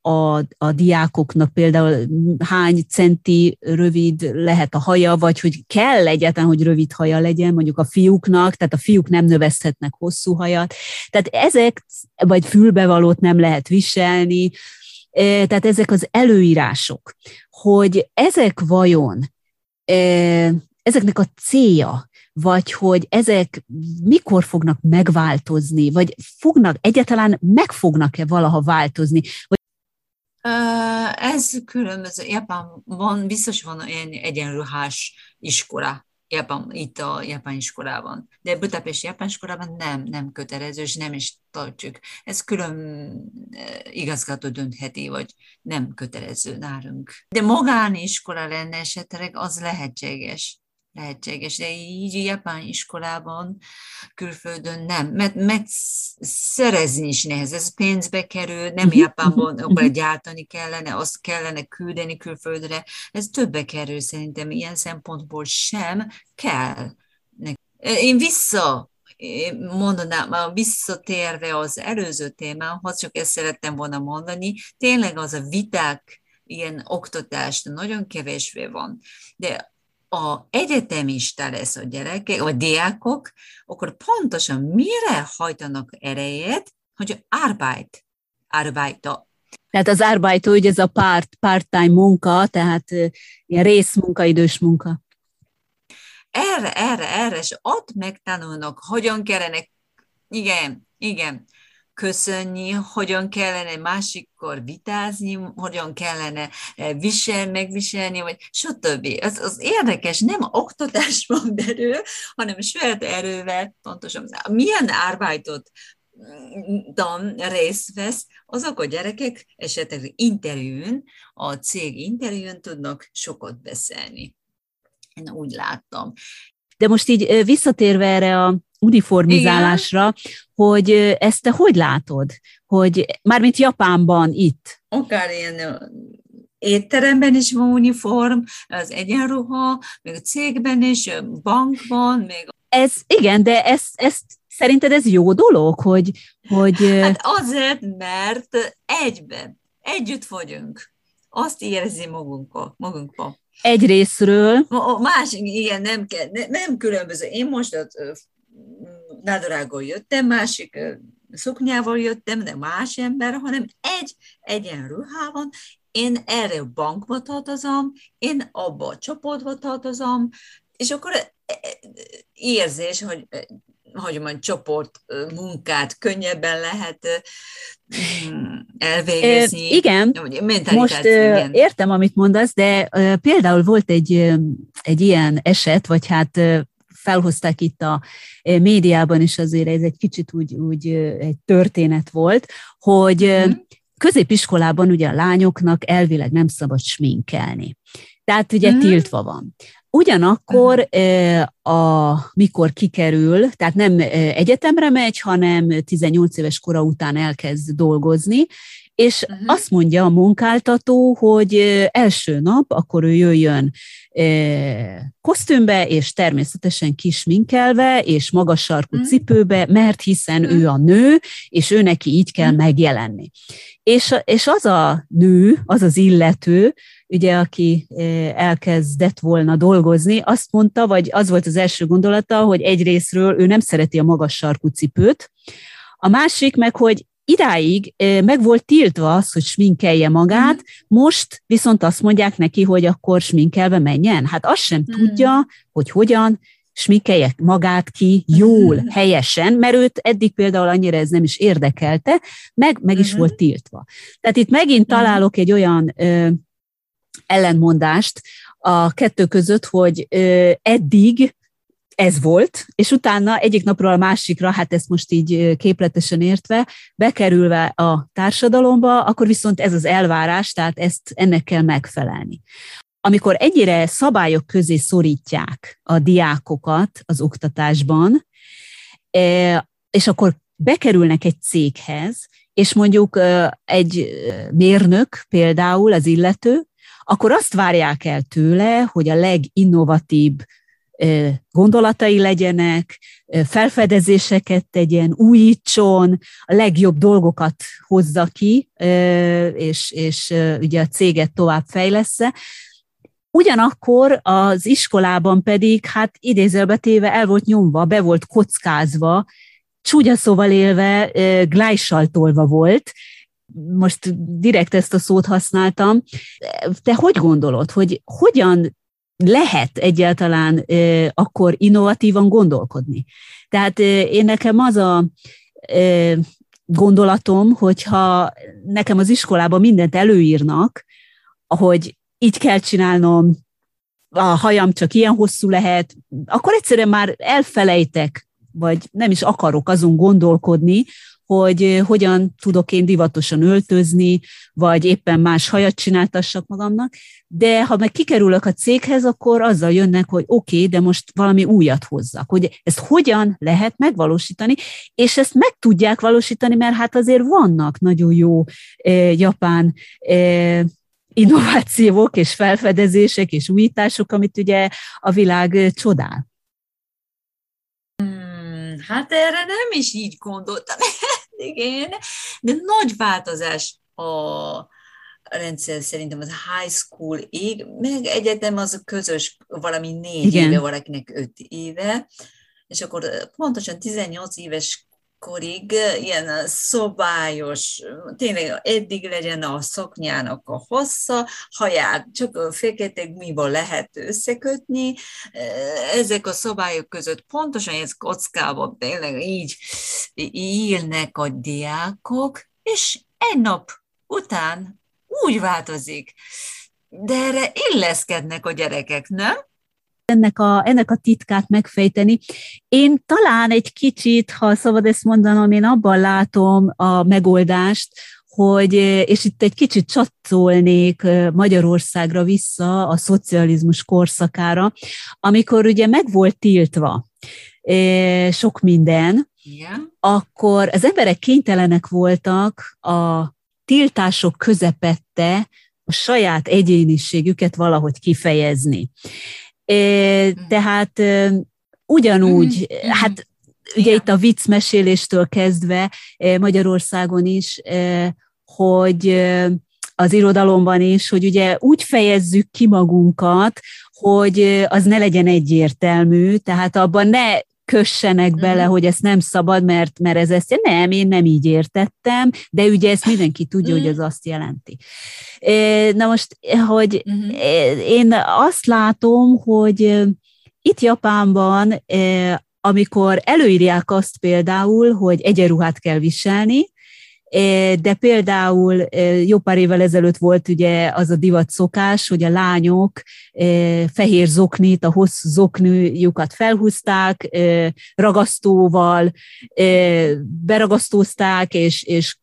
A, a diákoknak például hány centi rövid lehet a haja, vagy hogy kell egyáltalán, hogy rövid haja legyen, mondjuk a fiúknak, tehát a fiúk nem növeszthetnek hosszú hajat, tehát ezek, vagy fülbevalót nem lehet viselni, tehát ezek az előírások, hogy ezek vajon, ezeknek a célja, vagy hogy ezek mikor fognak megváltozni, vagy fognak, egyáltalán meg fognak-e valaha változni? Ez különböző. Japánban biztos van olyan egyenruhás iskola, Japán, itt a japán iskolában. De Budapesti japán iskolában nem, nem kötelező, és nem is tartjuk. Ez külön igazgató döntheti, vagy nem kötelező nálunk. De magániskola lenne esetleg, az lehetséges. lehetséges, de így japán iskolában, külföldön nem, mert megszerezni is nehéz, ez pénzbe kerül, nem Japánban, akkor gyártani kellene, azt kellene küldeni külföldre, ez többe kerül szerintem, ilyen szempontból sem kell. Én vissza mondanám, visszatérve az előző témához, csak ezt szerettem volna mondani, tényleg az a viták, ilyen oktatás nagyon kevésbé van, de a egyetemista lesz a gyerekek, a diákok, akkor pontosan mire hajtanak erejét, hogy arbeit, arbeita. Tehát az arbeita, ugye ez a part, part-time munka, tehát ilyen részmunka, idős munka. Erre, erre, erre, és ott megtanulnak, hogyan kellene, igen, igen, köszönni, hogyan kellene másikkor vitázni, hogyan kellene visel, megviselni, vagy stb. Ez az érdekes, nem oktatásban belül, hanem saját erővel, pontosan milyen arbeitot részt vesz, azok a gyerekek esetleg interjún, a cég interjún tudnak sokat beszélni. Én úgy láttam. De most így visszatérve erre a uniformizálásra, igen. hogy ezt te hogy látod? Hogy mármint Japánban itt. Akár ilyen étteremben is van uniform, az egyenruha, még a cégben is, bankban, még... Ez, igen, de ezt, ezt szerinted ez jó dolog, hogy... hogy... Hát azért, mert egyben, együtt vagyunk. Azt érzi magunkba, magunkba. Egy részről. A másik, igen, nem, kell, nem, nem különböző. Én most a nadrágból jöttem, másik szoknyával jöttem, de más ember, hanem egy egyenruhában. Én erre bankba tartozom, én abba a csoportba tartozom, és akkor érzés, hogy hogy mondjam, csoport munkát könnyebben lehet elvégezni. É, igen, most igen. értem, amit mondasz, de például volt egy, egy ilyen eset, vagy hát felhozták itt a médiában is, azért ez egy kicsit úgy, úgy egy történet volt, hogy mm-hmm. középiskolában ugye a lányoknak elvileg nem szabad sminkelni. Tehát ugye mm-hmm. tiltva van. Ugyanakkor, a, mikor kikerül, tehát nem egyetemre megy, hanem tizennyolc éves kora után elkezd dolgozni, és uh-huh. azt mondja a munkáltató, hogy első nap, akkor ő jöjjön kosztümbe, és természetesen kisminkelve, és magas sarkú uh-huh. cipőbe, mert hiszen uh-huh. ő a nő, és ő neki így kell uh-huh. megjelenni. És, és az a nő, az az illető, ugye, aki elkezdett volna dolgozni, azt mondta, vagy az volt az első gondolata, hogy egyrészről ő nem szereti a magas sarkú cipőt, a másik meg, hogy idáig meg volt tiltva az, hogy sminkelje magát, most viszont azt mondják neki, hogy akkor sminkelve menjen. Hát azt sem hmm. tudja, hogy hogyan sminkelje magát ki jól, hmm. helyesen, mert őt eddig például annyira ez nem is érdekelte, meg, meg is hmm. volt tiltva. Tehát itt megint találok egy olyan ö, ellentmondást a kettő között, hogy ö, eddig ez volt, és utána egyik napról a másikra, hát ezt most így képletesen értve, bekerülve a társadalomba, akkor viszont ez az elvárás, tehát ezt ennek kell megfelelni. Amikor egyre szabályok közé szorítják a diákokat az oktatásban, és akkor bekerülnek egy céghez, és mondjuk egy mérnök például az illető, akkor azt várják el tőle, hogy a leginnovatív gondolatai legyenek, felfedezéseket tegyen, újítson, a legjobb dolgokat hozza ki, és, és ugye a céget tovább fejlessze. Ugyanakkor az iskolában pedig, hát idézőbe téve el volt nyomva, be volt kockázva, csúgyaszóval élve, glájsaltolva volt. Most direkt ezt a szót használtam. Te hogy gondolod, hogy hogyan lehet egyáltalán e, akkor innovatívan gondolkodni? Tehát e, én nekem az a e, gondolatom, hogyha nekem az iskolában mindent előírnak, hogy így kell csinálnom, a hajam csak ilyen hosszú lehet, akkor egyszerűen már elfelejtek, vagy nem is akarok azon gondolkodni, hogy hogyan tudok én divatosan öltözni, vagy éppen más hajat csináltassak magamnak, de ha meg kikerülök a céghez, akkor azzal jönnek, hogy oké, okay, de most valami újat hozzak, hogy ezt hogyan lehet megvalósítani, és ezt meg tudják valósítani, mert hát azért vannak nagyon jó eh, japán eh, innovációk, és felfedezések, és újítások, amit ugye a világ csodál. Hát erre nem is így gondoltam eddig én, de nagy változás a rendszer szerintem az high school-ig, meg egyetem az közös valami négy Igen. éve, valakinek öt éve, és akkor pontosan tizennyolc éves korig ilyen szabályos, tényleg eddig legyen a szoknyának a hossza, haját csak a feketék miból lehet összekötni, ezek a szabályok között pontosan ez kockában tényleg így élnek a diákok, és egy nap után úgy változik, de erre illeszkednek a gyerekek, nem? Ennek a, ennek a titkát megfejteni. Én talán egy kicsit, ha szabad ezt mondanom, én abban látom a megoldást, hogy, és itt egy kicsit csatolnék Magyarországra vissza, a szocializmus korszakára, amikor ugye meg volt tiltva sok minden, Igen. akkor az emberek kénytelenek voltak a tiltások közepette a saját egyéniségüket valahogy kifejezni. É, tehát ugyanúgy, mm, hát mm, ugye yeah. itt a viccmeséléstől kezdve Magyarországon is, hogy az irodalomban is, hogy ugye úgy fejezzük ki magunkat, hogy az ne legyen egyértelmű, tehát abban ne kössenek bele, mm. hogy ezt nem szabad, mert, mert ez ezt, nem, én nem így értettem, de ugye ezt mindenki tudja, mm. hogy ez azt jelenti. Na most, hogy mm. én azt látom, hogy itt Japánban, amikor előírják azt például, hogy egyenruhát kell viselni, de például jó pár évvel ezelőtt volt ugye az a divat szokás, hogy a lányok fehér zoknit, a hosszú zoknijukat felhúzták, ragasztóval beragasztózták, és, és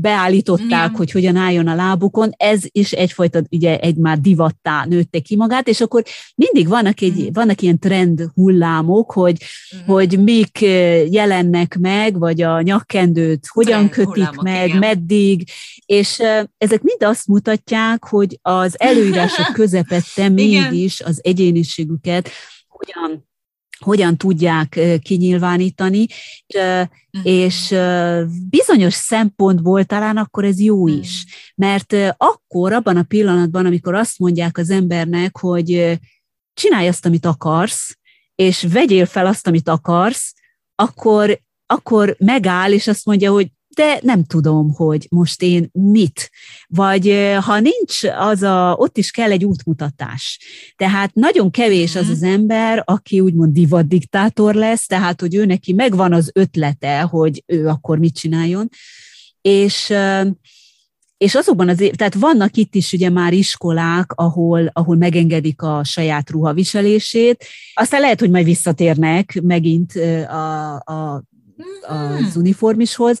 beállították, ja. hogy hogyan álljon a lábukon. Ez is egyfajta, ugye egy már divattá nőtte ki magát, és akkor mindig vannak, egy, vannak ilyen trend hullámok, hogy, ja. hogy mik jelennek meg, vagy a nyakkendőt hogyan kötik, születik meg, igen. meddig, és ezek mind azt mutatják, hogy az előírások közepette mégis az egyéniségüket hogyan, hogyan tudják kinyilvánítani, és bizonyos szempontból talán akkor ez jó is, mert akkor, abban a pillanatban, amikor azt mondják az embernek, hogy csinálj azt, amit akarsz, és vegyél fel azt, amit akarsz, akkor, akkor megáll, és azt mondja, hogy de nem tudom, hogy most én mit. Vagy ha nincs, az a, ott is kell egy útmutatás. Tehát nagyon kevés az az ember, aki úgymond divatdiktátor lesz, tehát hogy ő neki megvan az ötlete, hogy ő akkor mit csináljon. És... És azokban az, tehát vannak itt is ugye már iskolák, ahol, ahol megengedik a saját ruhaviselését. Aztán lehet, hogy majd visszatérnek megint a, a, az uniformishoz,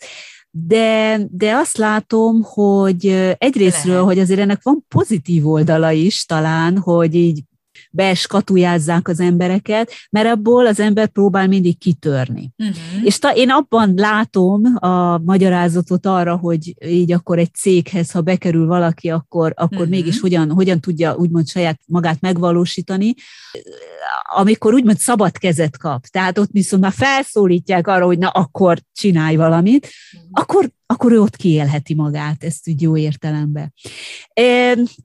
de, de azt látom, hogy egyrészről, hogy azért ennek van pozitív oldala is talán, hogy így beskatujázzák az embereket, mert abból az ember próbál mindig kitörni. Uh-huh. És ta, én abban látom a magyarázatot arra, hogy így akkor egy céghez, ha bekerül valaki, akkor, akkor uh-huh. mégis hogyan, hogyan tudja úgymond saját magát megvalósítani, amikor úgymond szabad kezet kap. Tehát ott viszont már felszólítják arra, hogy na akkor csinálj valamit, uh-huh. akkor akkor ő ott kiélheti magát, ezt úgy jó értelemben.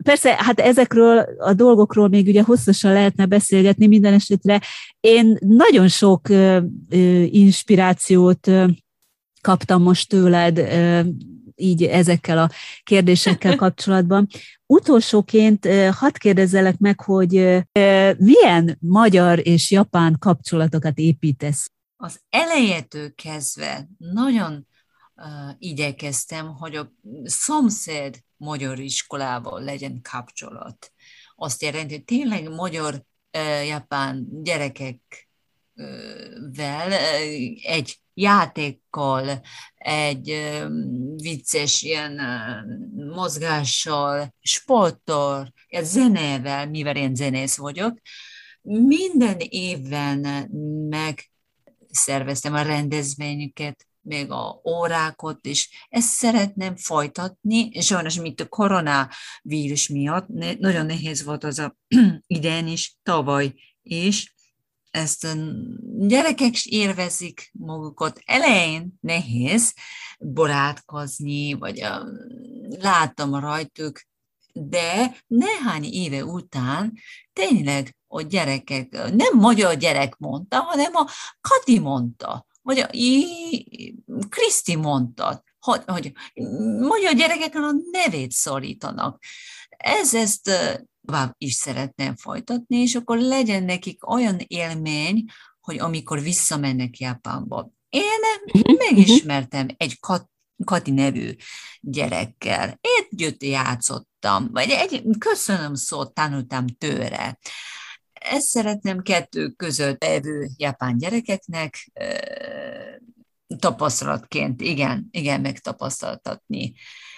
Persze, hát ezekről a dolgokról még ugye hosszasan lehetne beszélgetni minden esetre. Én nagyon sok inspirációt kaptam most tőled, így ezekkel a kérdésekkel kapcsolatban. Utolsóként hadd kérdezzelek meg, hogy milyen magyar és japán kapcsolatokat építesz? Az elejétől kezdve nagyon Uh, igyekeztem, hogy a szomszéd magyar iskolával legyen kapcsolat. Azt jelenti, hogy tényleg magyar, uh, japán gyerekekvel uh, egy játékkal, egy uh, vicces ilyen uh, mozgással, sporttal, zenével, mivel én zenész vagyok, minden évben megszerveztem a rendezvényüket, még a órákat is. Ezt szeretném folytatni, és sajnos, mint a koronavírus miatt, nagyon nehéz volt az a idén is, tavaly is. Ezt a gyerekek is érvezik magukat. Elején nehéz barátkozni, vagy a, láttam rajtuk, de néhány éve után tényleg a gyerekek, nem magyar gyerek mondta, hanem a Kati mondta, vagy Kriszti mondta, hogy, hogy magyar gyerekekkel a nevét szorítanak. Ez ezt tovább is szeretném folytatni, és akkor legyen nekik olyan élmény, hogy amikor visszamennek Japánba. Én megismertem egy kat, Kati nevű gyerekkel. Együtt játszottam, vagy egy köszönöm szót tanultam tőle. Ezt szeretném kettő között levő japán gyerekeknek eh, tapasztalatként, igen, igen, megtapasztaltatni.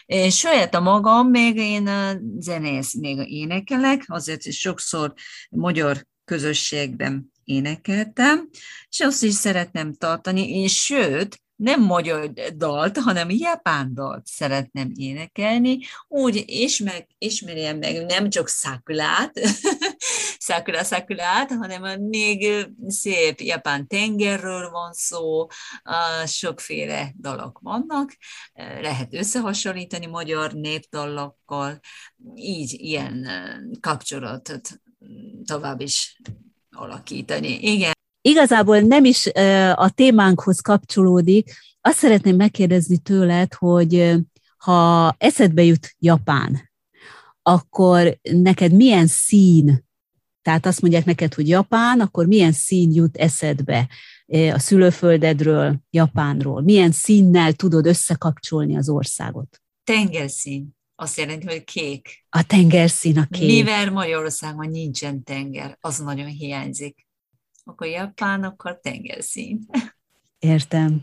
És saját a magam, még én zenész, még énekelek, azért is sokszor magyar közösségben énekeltem, és azt is szeretném tartani, és sőt, nem magyar dalt, hanem japán dalt szeretném énekelni, úgy ismer, ismerjem meg nem csak szakurát, szakura szakurát, hanem még szép japán tengerről van szó, sokféle dalok vannak, lehet összehasonlítani magyar népdalokkal, így ilyen kapcsolatot tovább is alakítani. Igen. Igazából nem is a témánkhoz kapcsolódik. Azt szeretném megkérdezni tőled, hogy ha eszedbe jut Japán, akkor neked milyen szín, tehát azt mondják neked, hogy Japán, akkor milyen szín jut eszedbe a szülőföldedről, Japánról? Milyen színnel tudod összekapcsolni az országot? Tengerszín. Azt jelenti, hogy kék. A tengerszín a kék. Mivel Magyarországon nincsen tenger, az nagyon hiányzik. Akkor Japán, akkor tengerszín. Értem.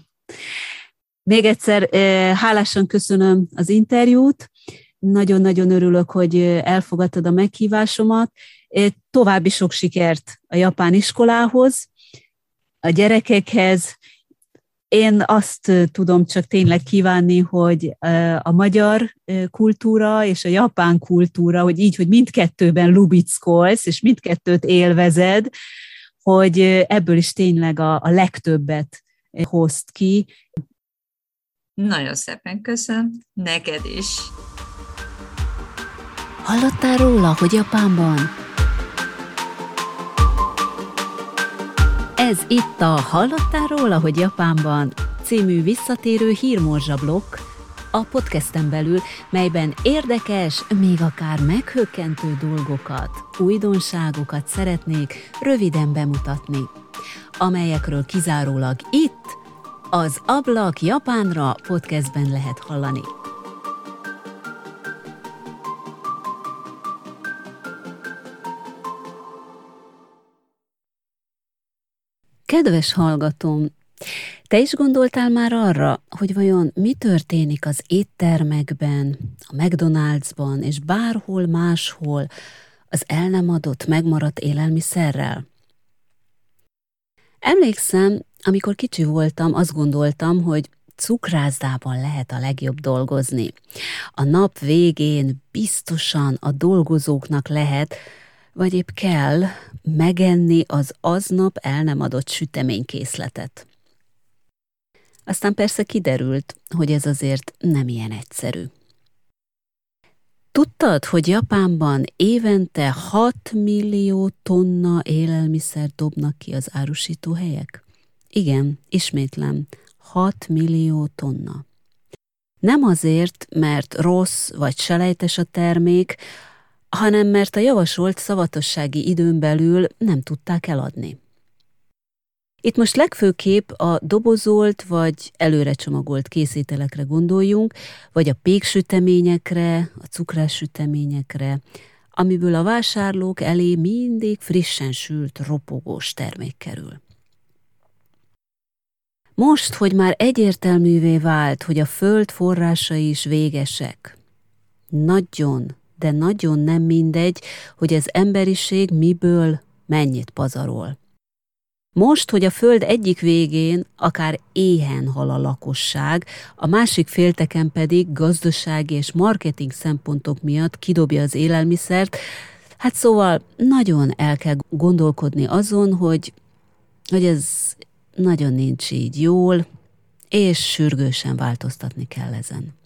Még egyszer hálásan köszönöm az interjút. Nagyon-nagyon örülök, hogy elfogadtad a meghívásomat. További sok sikert a japán iskolához, a gyerekekhez, Én azt tudom csak tényleg kívánni, hogy a magyar kultúra és a japán kultúra, hogy így, hogy mindkettőben lubickolsz, és mindkettőt élvezed, hogy ebből is tényleg a, a legtöbbet hozd ki. Nagyon szépen köszönöm, neked is. Hallottál róla, hogy Japánban? Ez itt a Hallottál róla, hogy Japánban című visszatérő hírmorzsablokk, a podcasten belül, melyben érdekes, még akár meghökkentő dolgokat, újdonságokat szeretnék röviden bemutatni, amelyekről kizárólag itt, az Ablak Japánra podcastben lehet hallani. Kedves hallgatóm, te is gondoltál már arra, hogy vajon mi történik az éttermekben, a McDonald'sban és bárhol máshol az el nem adott, megmaradt élelmiszerrel? Emlékszem, amikor kicsi voltam, azt gondoltam, hogy cukrászdában lehet a legjobb dolgozni. A nap végén biztosan a dolgozóknak lehet, vagy épp kell megenni az aznap el nem adott süteménykészletet. Aztán persze kiderült, hogy ez azért nem ilyen egyszerű. Tudtad, hogy Japánban évente hat millió tonna élelmiszer dobnak ki az árusítóhelyek? Igen, ismétlem, hat millió tonna. Nem azért, mert rossz vagy selejtes a termék, hanem mert a javasolt szavatossági időn belül nem tudták eladni. Itt most legfőképp a dobozolt vagy előre csomagolt készételekre gondoljunk, vagy a péksüteményekre, a cukrássüteményekre, amiből a vásárlók elé mindig frissen sült, ropogós termék kerül. Most, hogy már egyértelművé vált, hogy a föld forrásai is végesek, nagyon de nagyon nem mindegy, hogy az emberiség miből mennyit pazarol. Most, hogy a föld egyik végén akár éhen hal a lakosság, a másik félteken pedig gazdasági és marketing szempontok miatt kidobja az élelmiszert, hát szóval nagyon el kell gondolkodni azon, hogy, hogy ez nagyon nincs így jól, és sürgősen változtatni kell ezen.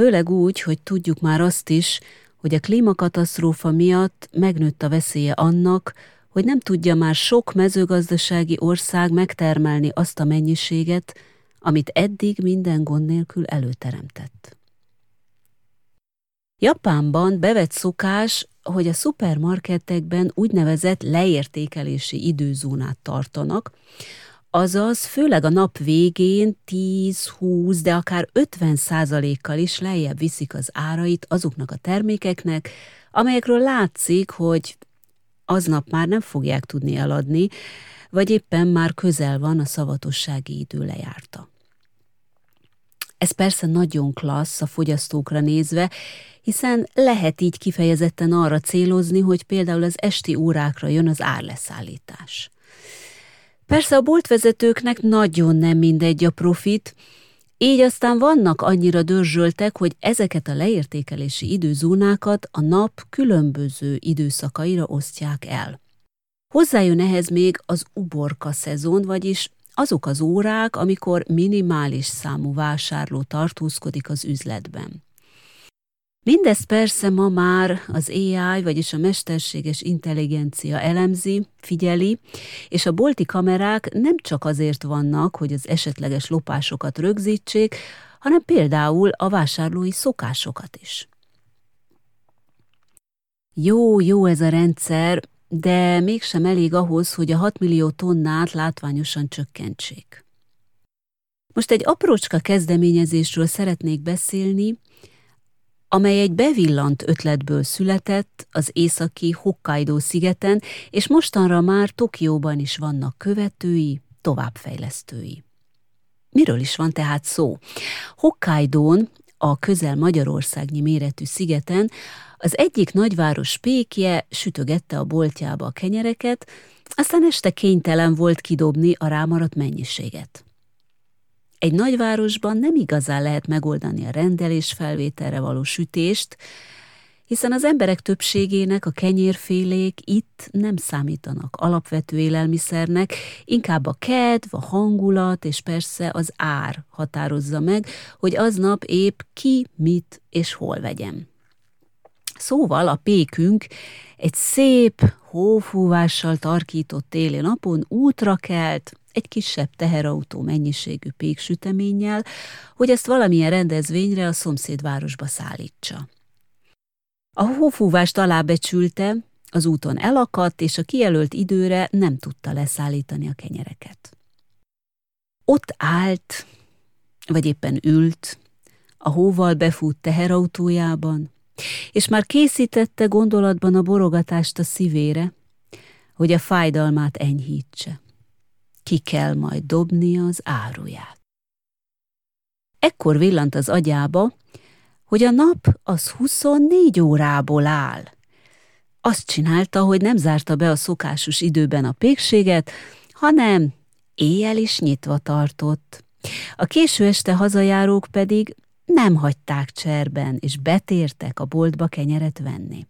Főleg úgy, hogy tudjuk már azt is, hogy a klímakatasztrófa miatt megnőtt a veszélye annak, hogy nem tudja már sok mezőgazdasági ország megtermelni azt a mennyiséget, amit eddig minden gond nélkül előteremtett. Japánban bevett szokás, hogy a szupermarketekben úgynevezett leértékelési időzónát tartanak, azaz főleg a nap végén tíz-húsz, de akár ötven százalékkal is lejjebb viszik az árait azoknak a termékeknek, amelyekről látszik, hogy aznap már nem fogják tudni eladni, vagy éppen már közel van a szavatossági idő lejárta. Ez persze nagyon klassz a fogyasztókra nézve, hiszen lehet így kifejezetten arra célozni, hogy például az esti órákra jön az árleszállítás. Persze a boltvezetőknek nagyon nem mindegy a profit, így aztán vannak annyira dörzsöltek, hogy ezeket a leértékelési időzónákat a nap különböző időszakaira osztják el. Hozzájön ehhez még az uborka szezon, vagyis azok az órák, amikor minimális számú vásárló tartózkodik az üzletben. Mindez persze ma már az á i, vagyis a mesterséges intelligencia elemzi, figyeli, és a bolti kamerák nem csak azért vannak, hogy az esetleges lopásokat rögzítsék, hanem például a vásárlói szokásokat is. Jó, jó ez a rendszer, de mégsem elég ahhoz, hogy a hat millió tonnát látványosan csökkentsék. Most egy aprócska kezdeményezésről szeretnék beszélni, amely egy bevillant ötletből született az északi Hokkaido szigeten, és mostanra már Tokióban is vannak követői, továbbfejlesztői. Miről is van tehát szó? Hokkaidón a közel magyarországnyi méretű szigeten, az egyik nagyváros pékje sütögette a boltjába a kenyereket, aztán este kénytelen volt kidobni a rámaradt mennyiséget. Egy nagyvárosban nem igazán lehet megoldani a rendelésfelvételre való sütést, hiszen az emberek többségének a kenyérfélék itt nem számítanak alapvető élelmiszernek, inkább a kedv, a hangulat és persze az ár határozza meg, hogy aznap épp ki, mit és hol vegyem. Szóval a pékünk egy szép, hófúvással tarkított téli napon útra kelt, egy kisebb teherautó mennyiségű péksüteménnyel, hogy ezt valamilyen rendezvényre a szomszédvárosba szállítsa. A hófúvást alábecsülte, az úton elakadt, és a kijelölt időre nem tudta leszállítani a kenyereket. Ott állt, vagy éppen ült, a hóval befújt teherautójában, és már készítette gondolatban a borogatást a szívére, hogy a fájdalmát enyhítse. Ki kell majd dobnia az áruját. Ekkor villant az agyába, hogy a nap az huszonnégy órából áll. Azt csinálta, hogy nem zárta be a szokásos időben a pékséget, hanem éjjel is nyitva tartott. A késő este hazajárók pedig nem hagyták cserben, és betértek a boltba kenyeret venni.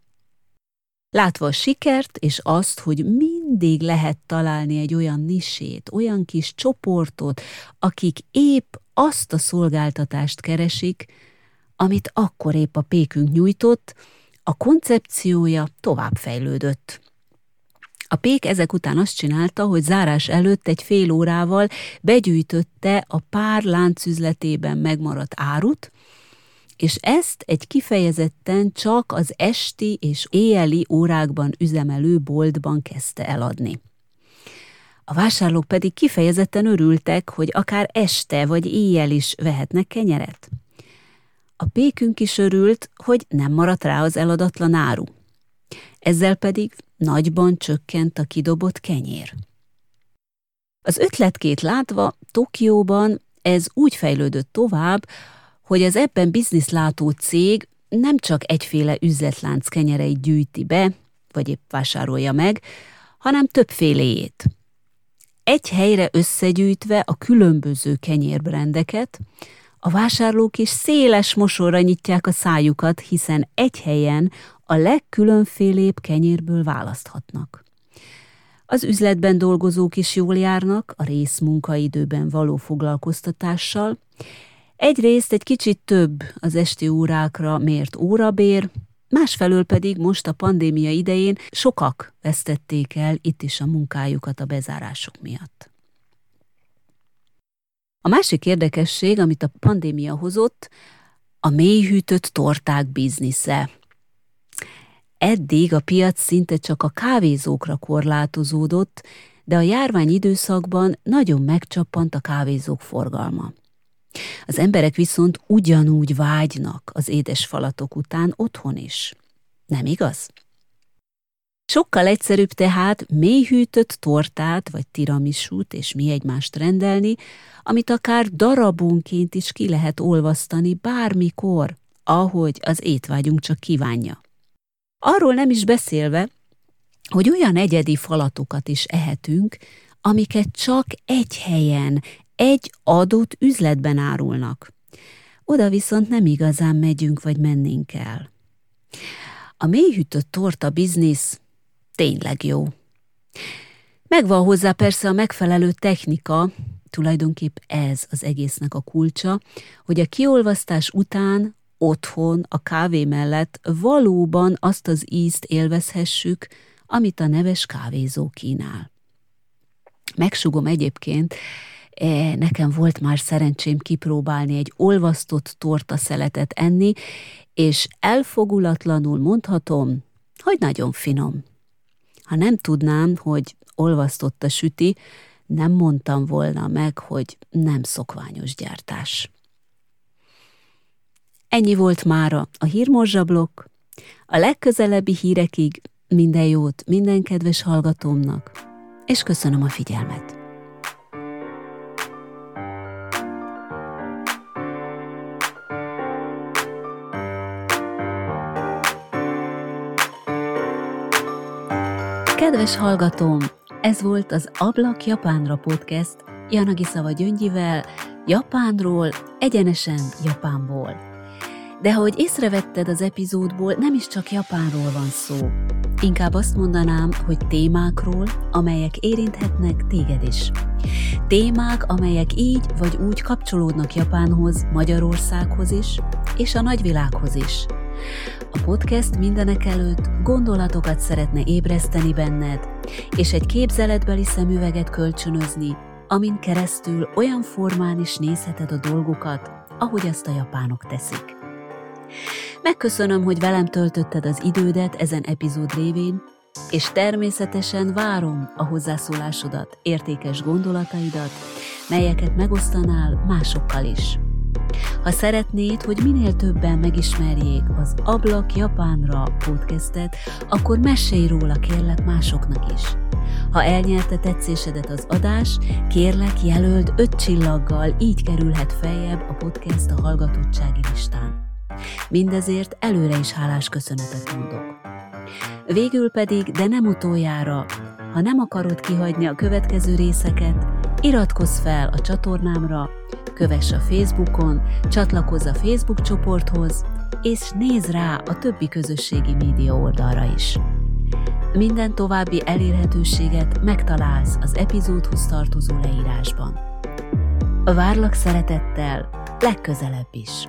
Látva a sikert, és azt, hogy mindig lehet találni egy olyan nisét, olyan kis csoportot, akik épp azt a szolgáltatást keresik, amit akkor épp a pékünk nyújtott, a koncepciója továbbfejlődött. A pék ezek után azt csinálta, hogy zárás előtt egy fél órával begyűjtötte a pár láncüzletében megmaradt árut, és ezt egy kifejezetten csak az esti és éjjeli órákban üzemelő boltban kezdte eladni. A vásárlók pedig kifejezetten örültek, hogy akár este vagy éjjel is vehetnek kenyeret. A pékünk is örült, hogy nem maradt rá az eladatlan áru. Ezzel pedig nagyban csökkent a kidobott kenyér. Az ötletkét látva Tokióban ez úgy fejlődött tovább, hogy az ebben bizniszlátó cég nem csak egyféle üzletlánc kenyereit gyűjti be, vagy épp vásárolja meg, hanem többféléjét. Egy helyre összegyűjtve a különböző kenyérbrendeket, a vásárlók is széles mosolyra nyitják a szájukat, hiszen egy helyen a legkülönfélébb kenyérből választhatnak. Az üzletben dolgozók is jól járnak a részmunkaidőben való foglalkoztatással. Egyrészt egy kicsit több az esti órákra mért órabér, másfelől pedig most a pandémia idején sokak vesztették el itt is a munkájukat a bezárások miatt. A másik érdekesség, amit a pandémia hozott, a mélyhűtött torták biznisze. Eddig a piac szinte csak a kávézókra korlátozódott, de a járvány időszakban nagyon megcsappant a kávézók forgalma. Az emberek viszont ugyanúgy vágynak az édes falatok után otthon is. Nem igaz? Sokkal egyszerűbb tehát mélyhűtött tortát vagy tiramisút és mi egymást rendelni, amit akár darabonként is ki lehet olvasztani bármikor, ahogy az étvágyunk csak kívánja. Arról nem is beszélve, hogy olyan egyedi falatokat is ehetünk, amiket csak egy helyen, egy adott üzletben árulnak. Oda viszont nem igazán megyünk vagy mennénk el. A mélyhűtött torta biznisz tényleg jó. Megvan hozzá persze a megfelelő technika, tulajdonképp ez az egésznek a kulcsa, hogy a kiolvasztás után otthon, a kávé mellett valóban azt az ízt élvezhessük, amit a neves kávézó kínál. Megsugom egyébként, nekem volt már szerencsém kipróbálni egy olvasztott tortaszeletet enni, és elfogulatlanul mondhatom, hogy nagyon finom. Ha nem tudnám, hogy olvasztott a süti, nem mondtam volna meg, hogy nem szokványos gyártás. Ennyi volt mára a hírmorzsablokk. A legközelebbi hírekig minden jót minden kedves hallgatómnak, és köszönöm a figyelmet. Kedves hallgatóm, ez volt az Ablak Japánra podcast Janagiszava Gyöngyivel, Japánról, egyenesen Japánból. De ahogy észrevetted az epizódból, nem is csak Japánról van szó. Inkább azt mondanám, hogy témákról, amelyek érinthetnek téged is. Témák, amelyek így vagy úgy kapcsolódnak Japánhoz, Magyarországhoz is, és a nagyvilághoz is. A podcast mindenekelőtt gondolatokat szeretne ébreszteni benned, és egy képzeletbeli szemüveget kölcsönözni, amin keresztül olyan formán is nézheted a dolgokat, ahogy azt a japánok teszik. Megköszönöm, hogy velem töltötted az idődet ezen epizód révén, és természetesen várom a hozzászólásodat, értékes gondolataidat, melyeket megosztanál másokkal is. Ha szeretnéd, hogy minél többen megismerjék az Ablak Japánra podcastet, akkor mesélj róla kérlek másoknak is. Ha elnyerte tetszésedet az adás, kérlek jelöld öt csillaggal, így kerülhet feljebb a podcast a hallgatottsági listán. Mindezért előre is hálás köszönetet mondok. Végül pedig, de nem utoljára, ha nem akarod kihagyni a következő részeket, iratkozz fel a csatornámra, kövess a Facebookon, csatlakozz a Facebook csoporthoz, és nézz rá a többi közösségi média oldalra is. Minden további elérhetőséget megtalálsz az epizódhoz tartozó leírásban. Várlak szeretettel, legközelebb is!